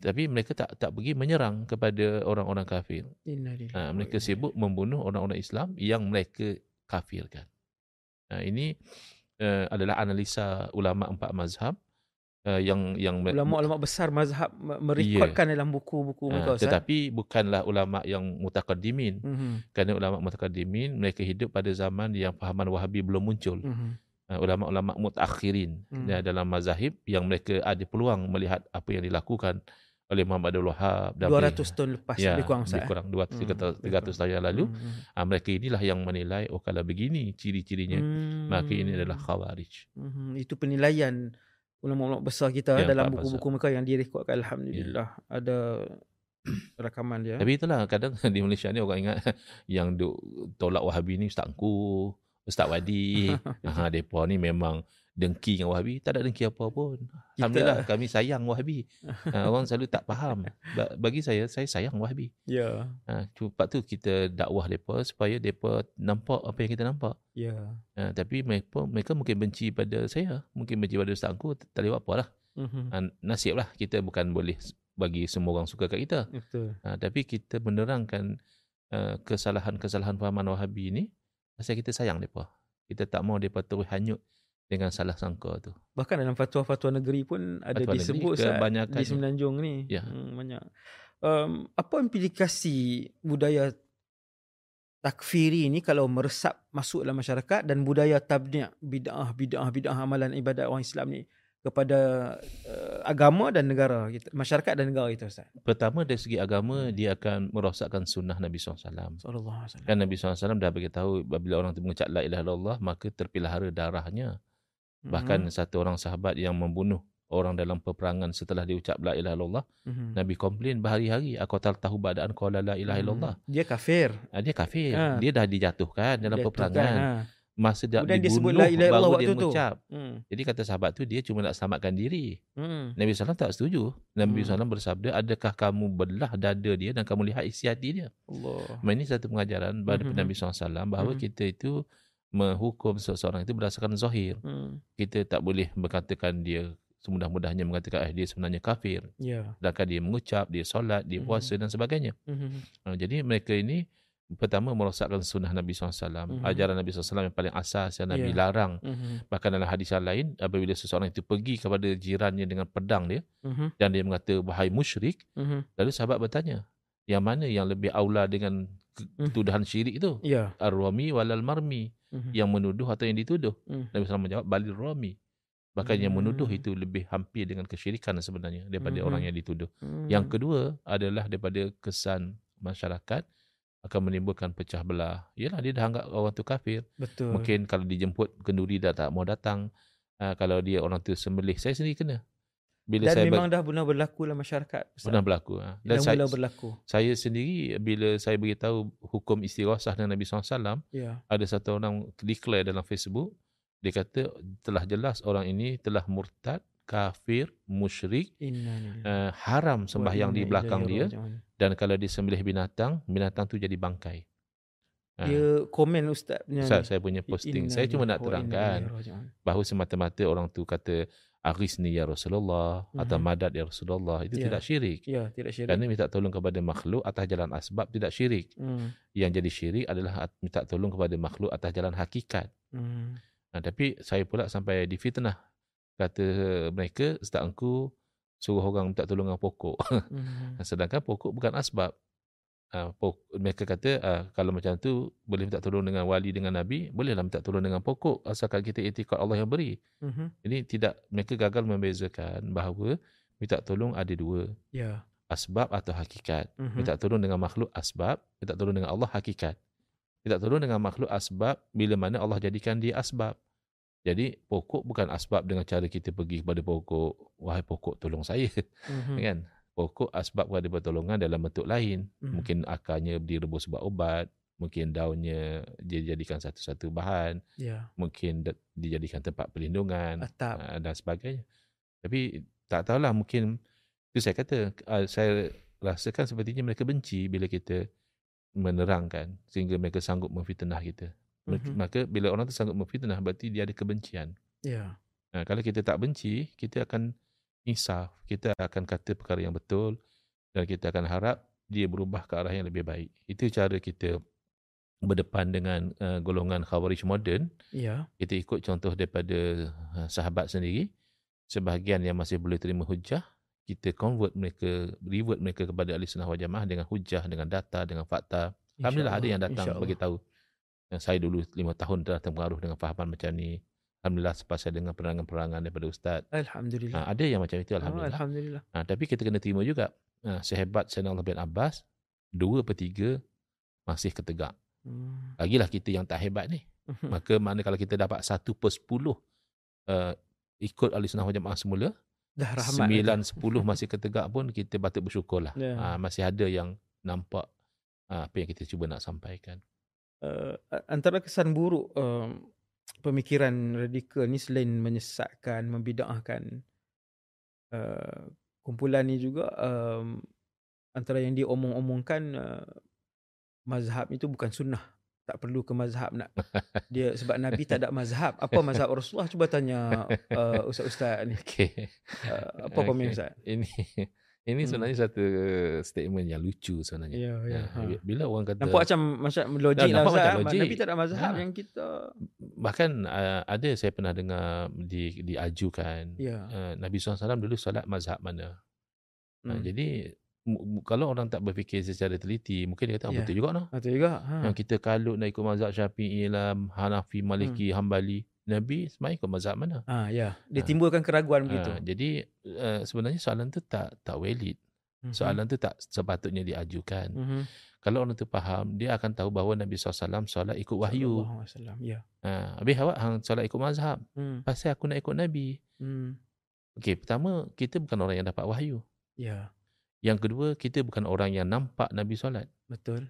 Tapi mereka tak pergi menyerang kepada orang-orang kafir. Mereka sibuk membunuh orang-orang Islam yang mereka kafirkan. Ini adalah analisa ulama' empat mazhab. Yang ulama-ulama besar mazhab merekodkan dalam buku-buku mereka. Tetapi bukanlah ulama yang mutaqaddimin. Kerana ulama mutaqaddimin mereka hidup pada zaman yang fahaman Wahhabi belum muncul. Ulama-ulama mutakhirin dalam mazhab yang mereka ada peluang melihat apa yang dilakukan oleh Muhammad Abdul Wahhab 200 tahun lepas, lebih kurang 200-300 tahun yang lalu. Mereka inilah yang menilai, oh kalau begini ciri-cirinya, maka ini adalah Khawarij. Itu penilaian ulama-ulama besar kita dalam buku-buku mereka yang direkodkan. Alhamdulillah ada rakaman dia. Tapi itulah, kadang di Malaysia ni orang ingat yang duk tolak Wahhabi ni Ustaz Engku, Ustaz Wadi. Mereka ni memang dengki dengan Wahhabi. Tak ada dengki apa pun. Alhamdulillah, kami sayang Wahhabi. Orang selalu tak faham. Bagi saya sayang Wahhabi. Sebab tu kita dakwah mereka supaya mereka nampak apa yang kita nampak. Tapi mereka mungkin benci pada saya, mungkin benci pada Ustaz Engku. Tak boleh buat apa lah. Nasib lah, kita bukan boleh bagi semua orang suka kat kita. Tapi kita menerangkan kesalahan-kesalahan fahaman Wahhabi ni pasal kita sayang mereka. Kita tak mahu mereka terus hanyut dengan salah sangka tu. Bahkan dalam fatwa-fatwa negeri pun ada fatwa disebut di Semenanjung ni. Banyak. Apa implikasi budaya takfiri ni kalau meresap masuk dalam masyarakat, dan budaya tabdi' bid'ah amalan ibadat orang Islam ni kepada agama dan negara kita, masyarakat dan negara kita Ustaz? Pertama, dari segi agama, dia akan merosakkan sunnah Nabi SAW. Kan Nabi SAW dah beritahu, bila orang tu mengucap la ilaha illallah maka terpelihara darahnya. Bahkan satu orang sahabat yang membunuh orang dalam peperangan setelah dia ucap la ilaha illallah, Nabi komplain berhari-hari, aku tak tahu badan kau la ilaha illallah. Dia kafir. Dia dah dijatuhkan dalam peperangan. Masa dia dibunuh, baru dia mengucap. Jadi kata sahabat tu, dia cuma nak selamatkan diri. Nabi SAW tak setuju. Nabi SAW bersabda, adakah kamu belah dada dia dan kamu lihat isi hati dia? Ini satu pengajaran daripada Nabi SAW bahawa kita itu menghukum seseorang itu berdasarkan zahir. Kita tak boleh berkatakan dia semudah-mudahnya mengatakan dia sebenarnya kafir. Yeah. Sedangkan dia mengucap, dia solat, dia puasa dan sebagainya. Jadi mereka ini pertama merosakkan sunnah Nabi SAW, ajaran Nabi SAW yang paling asas yang Nabi larang. Bahkan dalam hadis yang lain, apabila seseorang itu pergi kepada jirannya dengan pedang dia dan dia mengata wahai musyrik, lalu sahabat bertanya, yang mana yang lebih aula dengan tuduhan syirik itu? Ar-rami walal marmi, yang menuduh atau yang dituduh? Nabi SAW menjawab balil rami, bahkan yang menuduh itu lebih hampir dengan kesyirikan sebenarnya daripada orang yang dituduh. Yang kedua adalah daripada kesan masyarakat akan menimbulkan pecah belah. Yalah, dia dah anggap orang tu kafir. Betul. Mungkin kalau dijemput kenduri dah tak mau datang. Kalau dia orang tu sembelih, saya sendiri kena. Bila dan saya memang dah pernah berlaku dalam masyarakat. Pernah berlaku. Dan saya sendiri bila saya beritahu hukum istighosah dengan Nabi SAW, ada satu orang declare dalam Facebook, dia kata telah jelas orang ini telah murtad, kafir, musyrik, haram sembahyang di belakang dia, dan kalau disembelih binatang, binatang tu jadi bangkai. Dia komen ustaz punya, saya punya posting. Saya cuma nak terangkan bahawa semata-mata orang tu kata aghisni ya Rasulullah atau madad ya Rasulullah, itu tidak syirik. Tidak syirik. Kerana minta tolong kepada makhluk atas jalan asbab tidak syirik. Yang jadi syirik adalah minta tolong kepada makhluk atas jalan hakikat. Tapi saya pula sampai difitnah. Kata mereka, Ustaz Engku suruh orang minta tolong dengan pokok. Sedangkan pokok bukan asbab. Mereka kata kalau macam tu boleh minta tolong dengan wali, dengan nabi, bolehlah minta tolong dengan pokok asalkan kita itikad Allah yang beri. Ini tidak, mereka gagal membezakan bahawa minta tolong ada dua, asbab atau hakikat. Minta tolong dengan makhluk asbab, minta tolong dengan Allah hakikat. Minta tolong dengan makhluk asbab bila mana Allah jadikan dia asbab. Jadi pokok bukan asbab dengan cara kita pergi kepada pokok, wahai pokok tolong saya. Kan? Pokok asbab ada pertolongan dalam bentuk lain. Mungkin akarnya direbus buat ubat, mungkin daunnya dijadikan satu-satu bahan, mungkin dijadikan tempat perlindungan dan sebagainya. Tapi tak tahulah, mungkin itu saya kata, saya rasakan sepertinya mereka benci bila kita menerangkan sehingga mereka sanggup memfitnah kita. Maka bila orang tu sanggup memfitnah, berarti dia ada kebencian. Kalau kita tak benci, kita akan insaf, kita akan kata perkara yang betul, dan kita akan harap dia berubah ke arah yang lebih baik. Itu cara kita berdepan dengan golongan Khawarij moden. Kita ikut contoh daripada sahabat sendiri. Sebahagian yang masih boleh terima hujah, kita convert mereka, revert mereka kepada ahli sunnah wal jamaah dengan hujah, dengan data, dengan fakta. Alhamdulillah ada yang datang beritahu, saya dulu 5 tahun telah terpengaruh dengan fahaman macam ni. Alhamdulillah, selepas dengan penerangan-penerangan daripada ustaz. Alhamdulillah. Ada yang macam itu, alhamdulillah. Alhamdulillah. Tapi kita kena terima juga. Sehebat Saidina Abdullah bin Abbas, 2/3 masih ketegak. Lagilah kita yang tak hebat ni. Maka mana kalau kita dapat 1/10 ikut ahli sunnah wal jamaah semula, dah rahmat. 9/10 masih ketegak pun kita patut bersyukurlah. Masih ada yang nampak apa yang kita cuba nak sampaikan. Antara kesan buruk pemikiran radikal ni, selain menyesatkan, membida'ahkan kumpulan ni juga, antara yang diomong-omongkan, mazhab itu bukan sunnah, tak perlu ke mazhab nak dia, sebab Nabi tak ada mazhab. Apa mazhab Rasulullah? Cuba tanya ustaz-ustaz ni. Apa komen ustaz? Ini sebenarnya satu statement yang lucu sebenarnya. Bila orang kata nampak macam logik lah, Nabi tak ada mazhab yang kita. Bahkan ada saya pernah dengar diajukan, Nabi SAW dulu solat mazhab mana. Jadi kalau orang tak berfikir secara teliti, mungkin dia kata betul juga lah. Kita kalut nak ikut mazhab Syafi'i lah, Hanafi, Maliki, Hanbali. Nabi sebenarnya ikut mazhab mana? Dia timbulkan keraguan begitu. Jadi sebenarnya soalan tu tak valid. Soalan tu tak sepatutnya diajukan. Kalau orang tu faham, dia akan tahu bahawa Nabi SAW solat ikut wahyu. Habis awak hang solat ikut mazhab, pasal aku nak ikut Nabi. Okey, pertama, kita bukan orang yang dapat wahyu. Yang kedua, kita bukan orang yang nampak Nabi solat. Betul.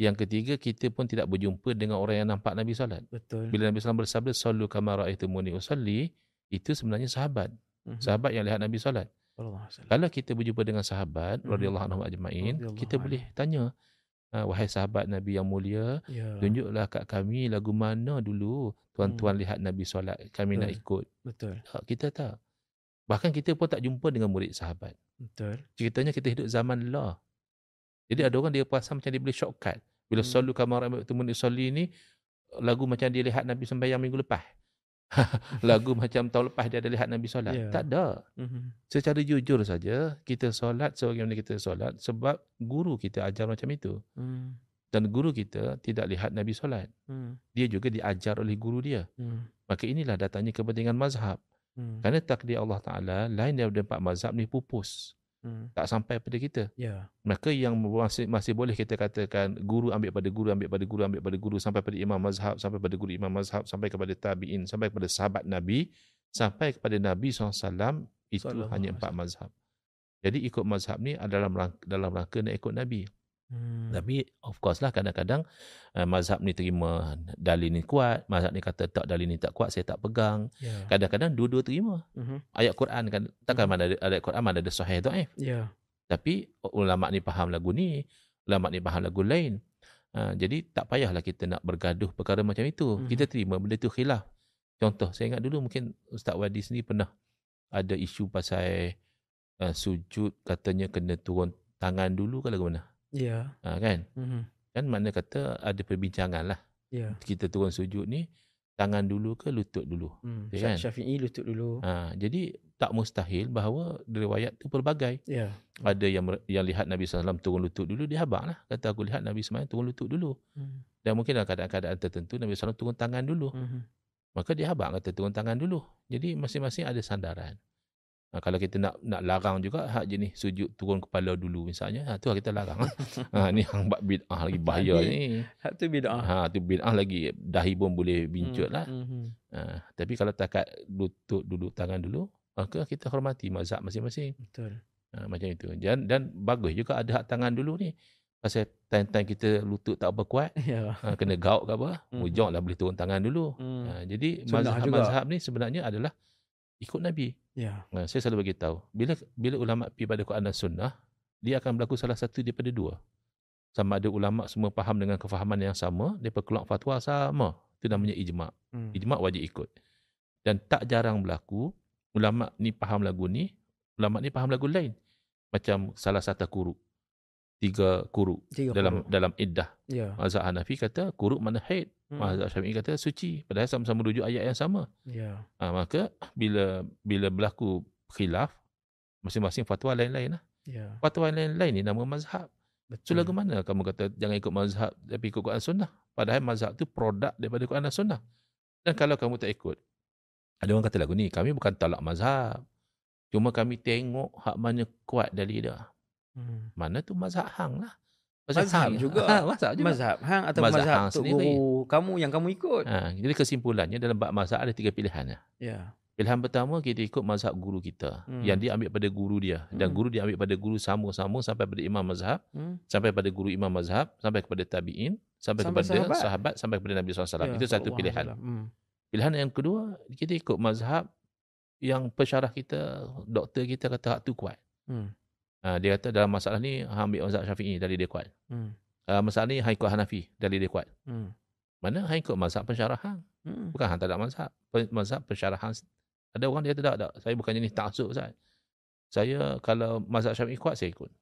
Yang ketiga, kita pun tidak berjumpa dengan orang yang nampak Nabi solat. Betul. Bila Nabi SAW bersabda, sallu kama ra'aitumuni usalli, itu sebenarnya sahabat. Sahabat yang lihat Nabi solat. Kalau kita berjumpa dengan sahabat, radhiyallahu anhum ajma'in, kita boleh tanya, wahai sahabat Nabi yang mulia, tunjuklah kat kami lagu mana dulu tuan-tuan lihat Nabi solat, kami nak ikut. Kita tak. Bahkan kita pun tak jumpa dengan murid sahabat. Betul. Ceritanya kita hidup zaman lah. Jadi ada orang dia puasa macam dia boleh shortcut. Bila solu kamar tumun isoli ni, lagu macam dia lihat Nabi sembahyang minggu lepas. Lagu macam tahun lepas dia ada lihat Nabi solat. Yeah. Tak ada. Secara jujur saja, kita solat sebagaimana kita solat sebab guru kita ajar macam itu. Dan guru kita tidak lihat Nabi solat. Dia juga diajar oleh guru dia. Maka inilah datangnya kepentingan mazhab. Kerana takdir Allah Ta'ala lain daripada empat mazhab ni pupus. Tak sampai pada kita. Yeah. Maka yang masih boleh kita katakan guru ambil pada guru, sampai pada imam mazhab, sampai pada guru imam mazhab, sampai kepada tabi'in, sampai kepada sahabat Nabi, sampai kepada Nabi SAW, itu hanya empat mazhab. Jadi ikut mazhab ni adalah dalam rangka nak ikut Nabi. Tapi of course lah kadang-kadang mazhab ni terima dalil ni kuat, mazhab ni kata tak, dalil ni tak kuat, saya tak pegang. Yeah. Kadang-kadang dua-dua terima. Ayat Quran kan, takkan mana ada ayat Quran mana ada sahih dhaif. Yeah. Tapi ulama ni, ulama ni faham lagu lain. Jadi tak payahlah kita nak bergaduh perkara macam itu. Kita terima benda tu khilaf. Contoh, saya ingat dulu mungkin Ustaz Wadi sendiri pernah ada isu pasal sujud, katanya kena turun tangan dulu ke lagu mana. Ya. Yeah. Kan? Kan makna kata ada perbincangan lah. Yeah. Kita turun sujud ni tangan dulu ke lutut dulu? Kan? Syafi'i lutut dulu. Jadi tak mustahil bahawa riwayat tu pelbagai. Yeah. Ada yang lihat Nabi SAW turun lutut dulu, dia habaq lah. Kata aku lihat Nabi SAW turun lutut dulu. Dan mungkin dalam keadaan-keadaan tertentu Nabi SAW turun tangan dulu. Maka dia habaq kata turun tangan dulu. Jadi masing-masing ada sandaran. Kalau kita nak larang juga hak jenis sujud turun kepala dulu misalnya, tu kita larang. Ni hang buat bid'ah lagi bahaya ni. Hak tu bid'ah. Tu bid'ah lagi, dahi pun boleh bincut lah. Tapi kalau takat lutut dulu, tangan dulu, maka kita hormati mazhab masing-masing. Betul. Macam itu. Dan bagus juga ada hak tangan dulu ni. Pasal time-time kita lutut tak apa kuat, kena gauk ke apa, hujung lah boleh turun tangan dulu. Jadi mazhab ni sebenarnya adalah ikut Nabi. Yeah. Saya selalu beritahu, bila ulama' pergi pada Quran dan Sunnah, dia akan berlaku salah satu daripada dua. Sama ada ulama' semua faham dengan kefahaman yang sama, mereka keluar fatwa sama. Itu namanya ijma'. Ijma' wajib ikut. Dan tak jarang berlaku, ulama' ni faham lagu ni, ulama' ni faham lagu lain. Macam salah satu kuruk. Tiga kuruk dalam iddah. Yeah. Mazhab Hanafi kata kuruk mana haid. Mazhab Syafi'i kata suci. Padahal sama-sama rujuk ayat yang sama. Yeah. Maka bila berlaku khilaf, masing-masing fatwa lain-lain lah. Yeah. Fatwa lain-lain ni nama mazhab. So lagu mana kamu kata jangan ikut mazhab tapi ikut Quran Sunnah? Padahal mazhab tu produk daripada Quran dan Sunnah. Dan kalau kamu tak ikut, ada orang kata lagu ni, kami bukan talak mazhab, cuma kami tengok hak mana kuat dari dia. Mana tu mazhab hang lah. Mazhab hang atau mazhab tok guru kamu ikut. Jadi kesimpulannya dalam bab mazhab ada tiga pilihan. Yeah. Pilihan pertama, kita ikut mazhab guru kita, yang dia ambil pada guru dia, dan guru dia ambil pada guru sama-sama sampai pada imam mazhab, sampai pada guru imam mazhab, sampai kepada tabi'in, sampai kepada sahabat, sampai kepada Nabi SAW. Yeah, itu satu pilihan. Pilihan yang kedua, kita ikut mazhab yang pensyarah kita, doktor kita kata hak tu kuat. Dia kata dalam masalah ni ambil mazhab Syafi'i, dari dia kuat. Masalah ni ikut Hanafi, dari dia kuat. Mana ikut mazhab pensyarahan. Bukan hang tak ada mazhab. Mazhab pensyarahan. Ada orang dia kata tak. Saya bukan jenis ta'assub Ustaz. Saya kalau mazhab Syafi'i kuat, saya ikut.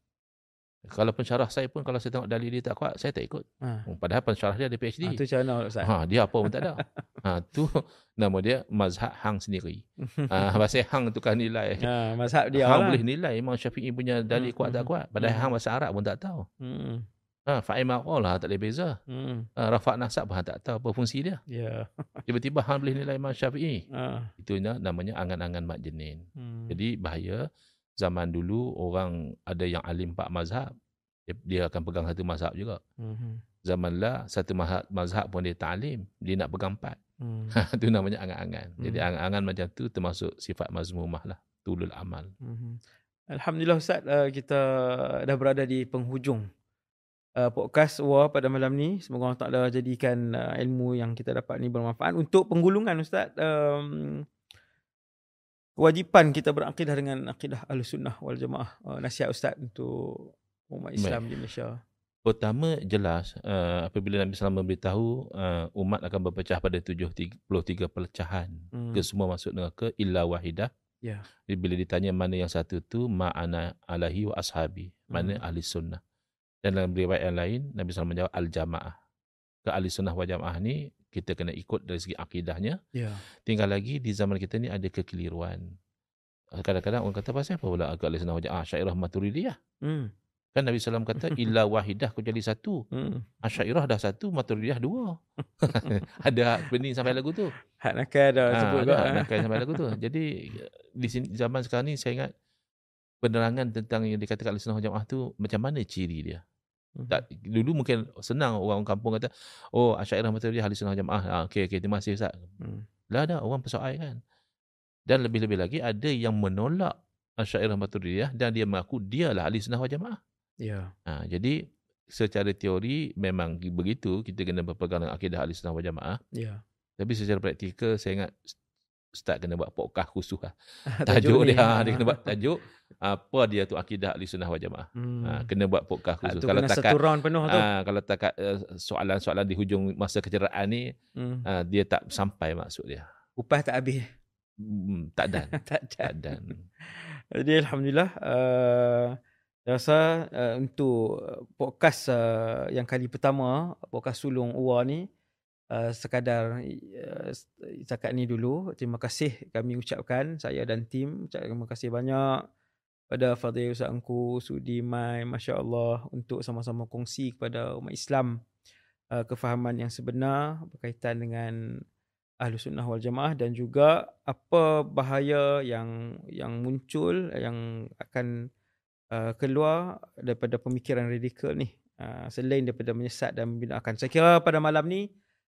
Kalau pensyarah saya pun, kalau saya tengok dalil dia tak kuat, saya tak ikut. Padahal pensyarah dia ada PhD. Itu cara Ustaz. Dia apa pun tak ada. Tu nama dia mazhab hang sendiri. Bahasa hang tukar nilai. Mazhab dia hang boleh nilai Imam Syafi'i punya dalil kuat tak kuat. Padahal hang bahasa Arab pun tak tahu. Fa'imah Allah tak boleh beza. Rafa' nasab pun tak tahu apa fungsi dia. Yeah. Tiba-tiba hang boleh nilai Imam Syafi'i. Itu namanya angan-angan mak jenin. Jadi bahaya. Zaman dulu orang ada yang alim pak mazhab, dia akan pegang satu mazhab juga. Zaman lah satu mazhab pun dia ta'alim, dia nak pegang empat. Itu namanya angan-angan. Jadi angan-angan macam tu termasuk sifat mazmumah lah, tulul amal. Alhamdulillah Ustaz, kita dah berada di penghujung podcast Uwa pada malam ni. Semoga Allah Ta'ala jadikan ilmu yang kita dapat ni bermanfaat. Untuk penggulungan Ustaz, kewajipan kita berakidah dengan akidah Ahlussunnah wal Jamaah, nasihat Ustaz untuk umat Islam di Malaysia. Pertama, jelas apabila Nabi SAW memberitahu umat akan berpecah pada 73 perpecahan, ke semua masuk neraka illa wahidah Yeah. Bila ditanya mana yang satu tu, ma'ana alahi wa ashabi, mana ahli sunnah. Dan dalam riwayat yang lain, Nabi SAW menjawab al-jamaah. Ke ahli sunnah wa jamaah ni, kita kena ikut dari segi akidahnya. Yeah. Tinggal lagi di zaman kita ni ada kekeliruan. Kadang-kadang orang kata, pasal apa pula agak ahli sunnah wa jamaah? Asyairah Maturidiyah. Kan Nabi SAW kata, illa wahidah ku jadi satu. Asyairah dah satu, Maturidiyah dua. Ada hak bening sampai lagu tu. Hak nakal dah sebut. Ada hak nakal sampai lagu tu. Jadi, di sini, zaman sekarang ni saya ingat penerangan tentang yang dikatakan al-sunnah jamaah tu, macam mana ciri dia. Tak, dulu mungkin senang orang kampung kata, oh Asyairah Maturidiyah al-sunnah jamaah. Ah, okay, terima kasih Ustaz. Lah ada orang persoal kan. Dan lebih-lebih lagi ada yang menolak Asyairah Maturidiyah dan dia mengaku dialah al-sunnah jamaah. Yeah. Ha, jadi secara teori memang begitu, kita kena berpegang dengan akidah ahli sunnah wal jamaah. Yeah. Tapi secara praktikal saya ingat Ustaz kena buat podcast khusus lah. Tajuk dia, dia kena buat tajuk apa dia tu akidah ahli sunnah wal jamaah. Ha, kena buat podcast khusus. Kalau takat, kalau takat soalan-soalan di hujung masa keceraan ni, dia tak sampai maksud dia. Upah tak habis. Tak dan. Jadi alhamdulillah, rasa untuk podcast yang kali pertama, podcast sulung Uwa ni, sekadar setakat ni dulu. Terima kasih kami ucapkan, saya dan tim ucapkan terima kasih banyak pada Fadhil Ustaz Engku, Sudi Mai, Masya Allah, untuk sama-sama kongsi kepada umat Islam kefahaman yang sebenar berkaitan dengan Ahlus Sunnah wal Jamaah, dan juga apa bahaya yang muncul, yang akan keluar daripada pemikiran radikal ni, selain daripada menyesat dan membinakan. Saya kira pada malam ni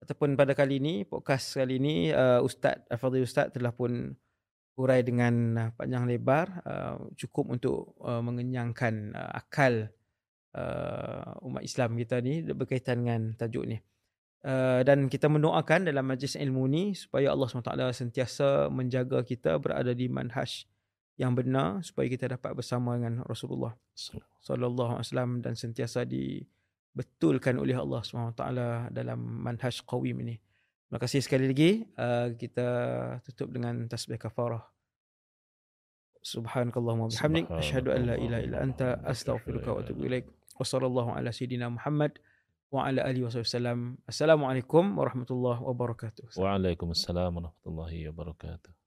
ataupun pada kali ni, podcast kali ni, Ustaz Al-Fadhil Ustaz telah pun urai dengan panjang lebar, cukup untuk mengenyangkan akal umat Islam kita ni berkaitan dengan tajuk ni. Dan kita mendoakan dalam majlis ilmu ni supaya Allah SWT sentiasa menjaga kita berada di manhaj yang benar, supaya kita dapat bersama dengan Rasulullah sallallahu alaihi wasallam dan sentiasa dibetulkan oleh Allah SWT dalam manhaj qawim ini. Terima kasih sekali lagi. Kita tutup dengan tasbih kafarah. Subhanakallahumma bihamdik, asyhadu an la ilaha illa anta, astaghfiruka wa atubu ilaik. Wa sallallahu ala sayidina Muhammad wa ala alihi wasallam. Assalamualaikum warahmatullahi wabarakatuh. Waalaikumsalam warahmatullahi wabarakatuh.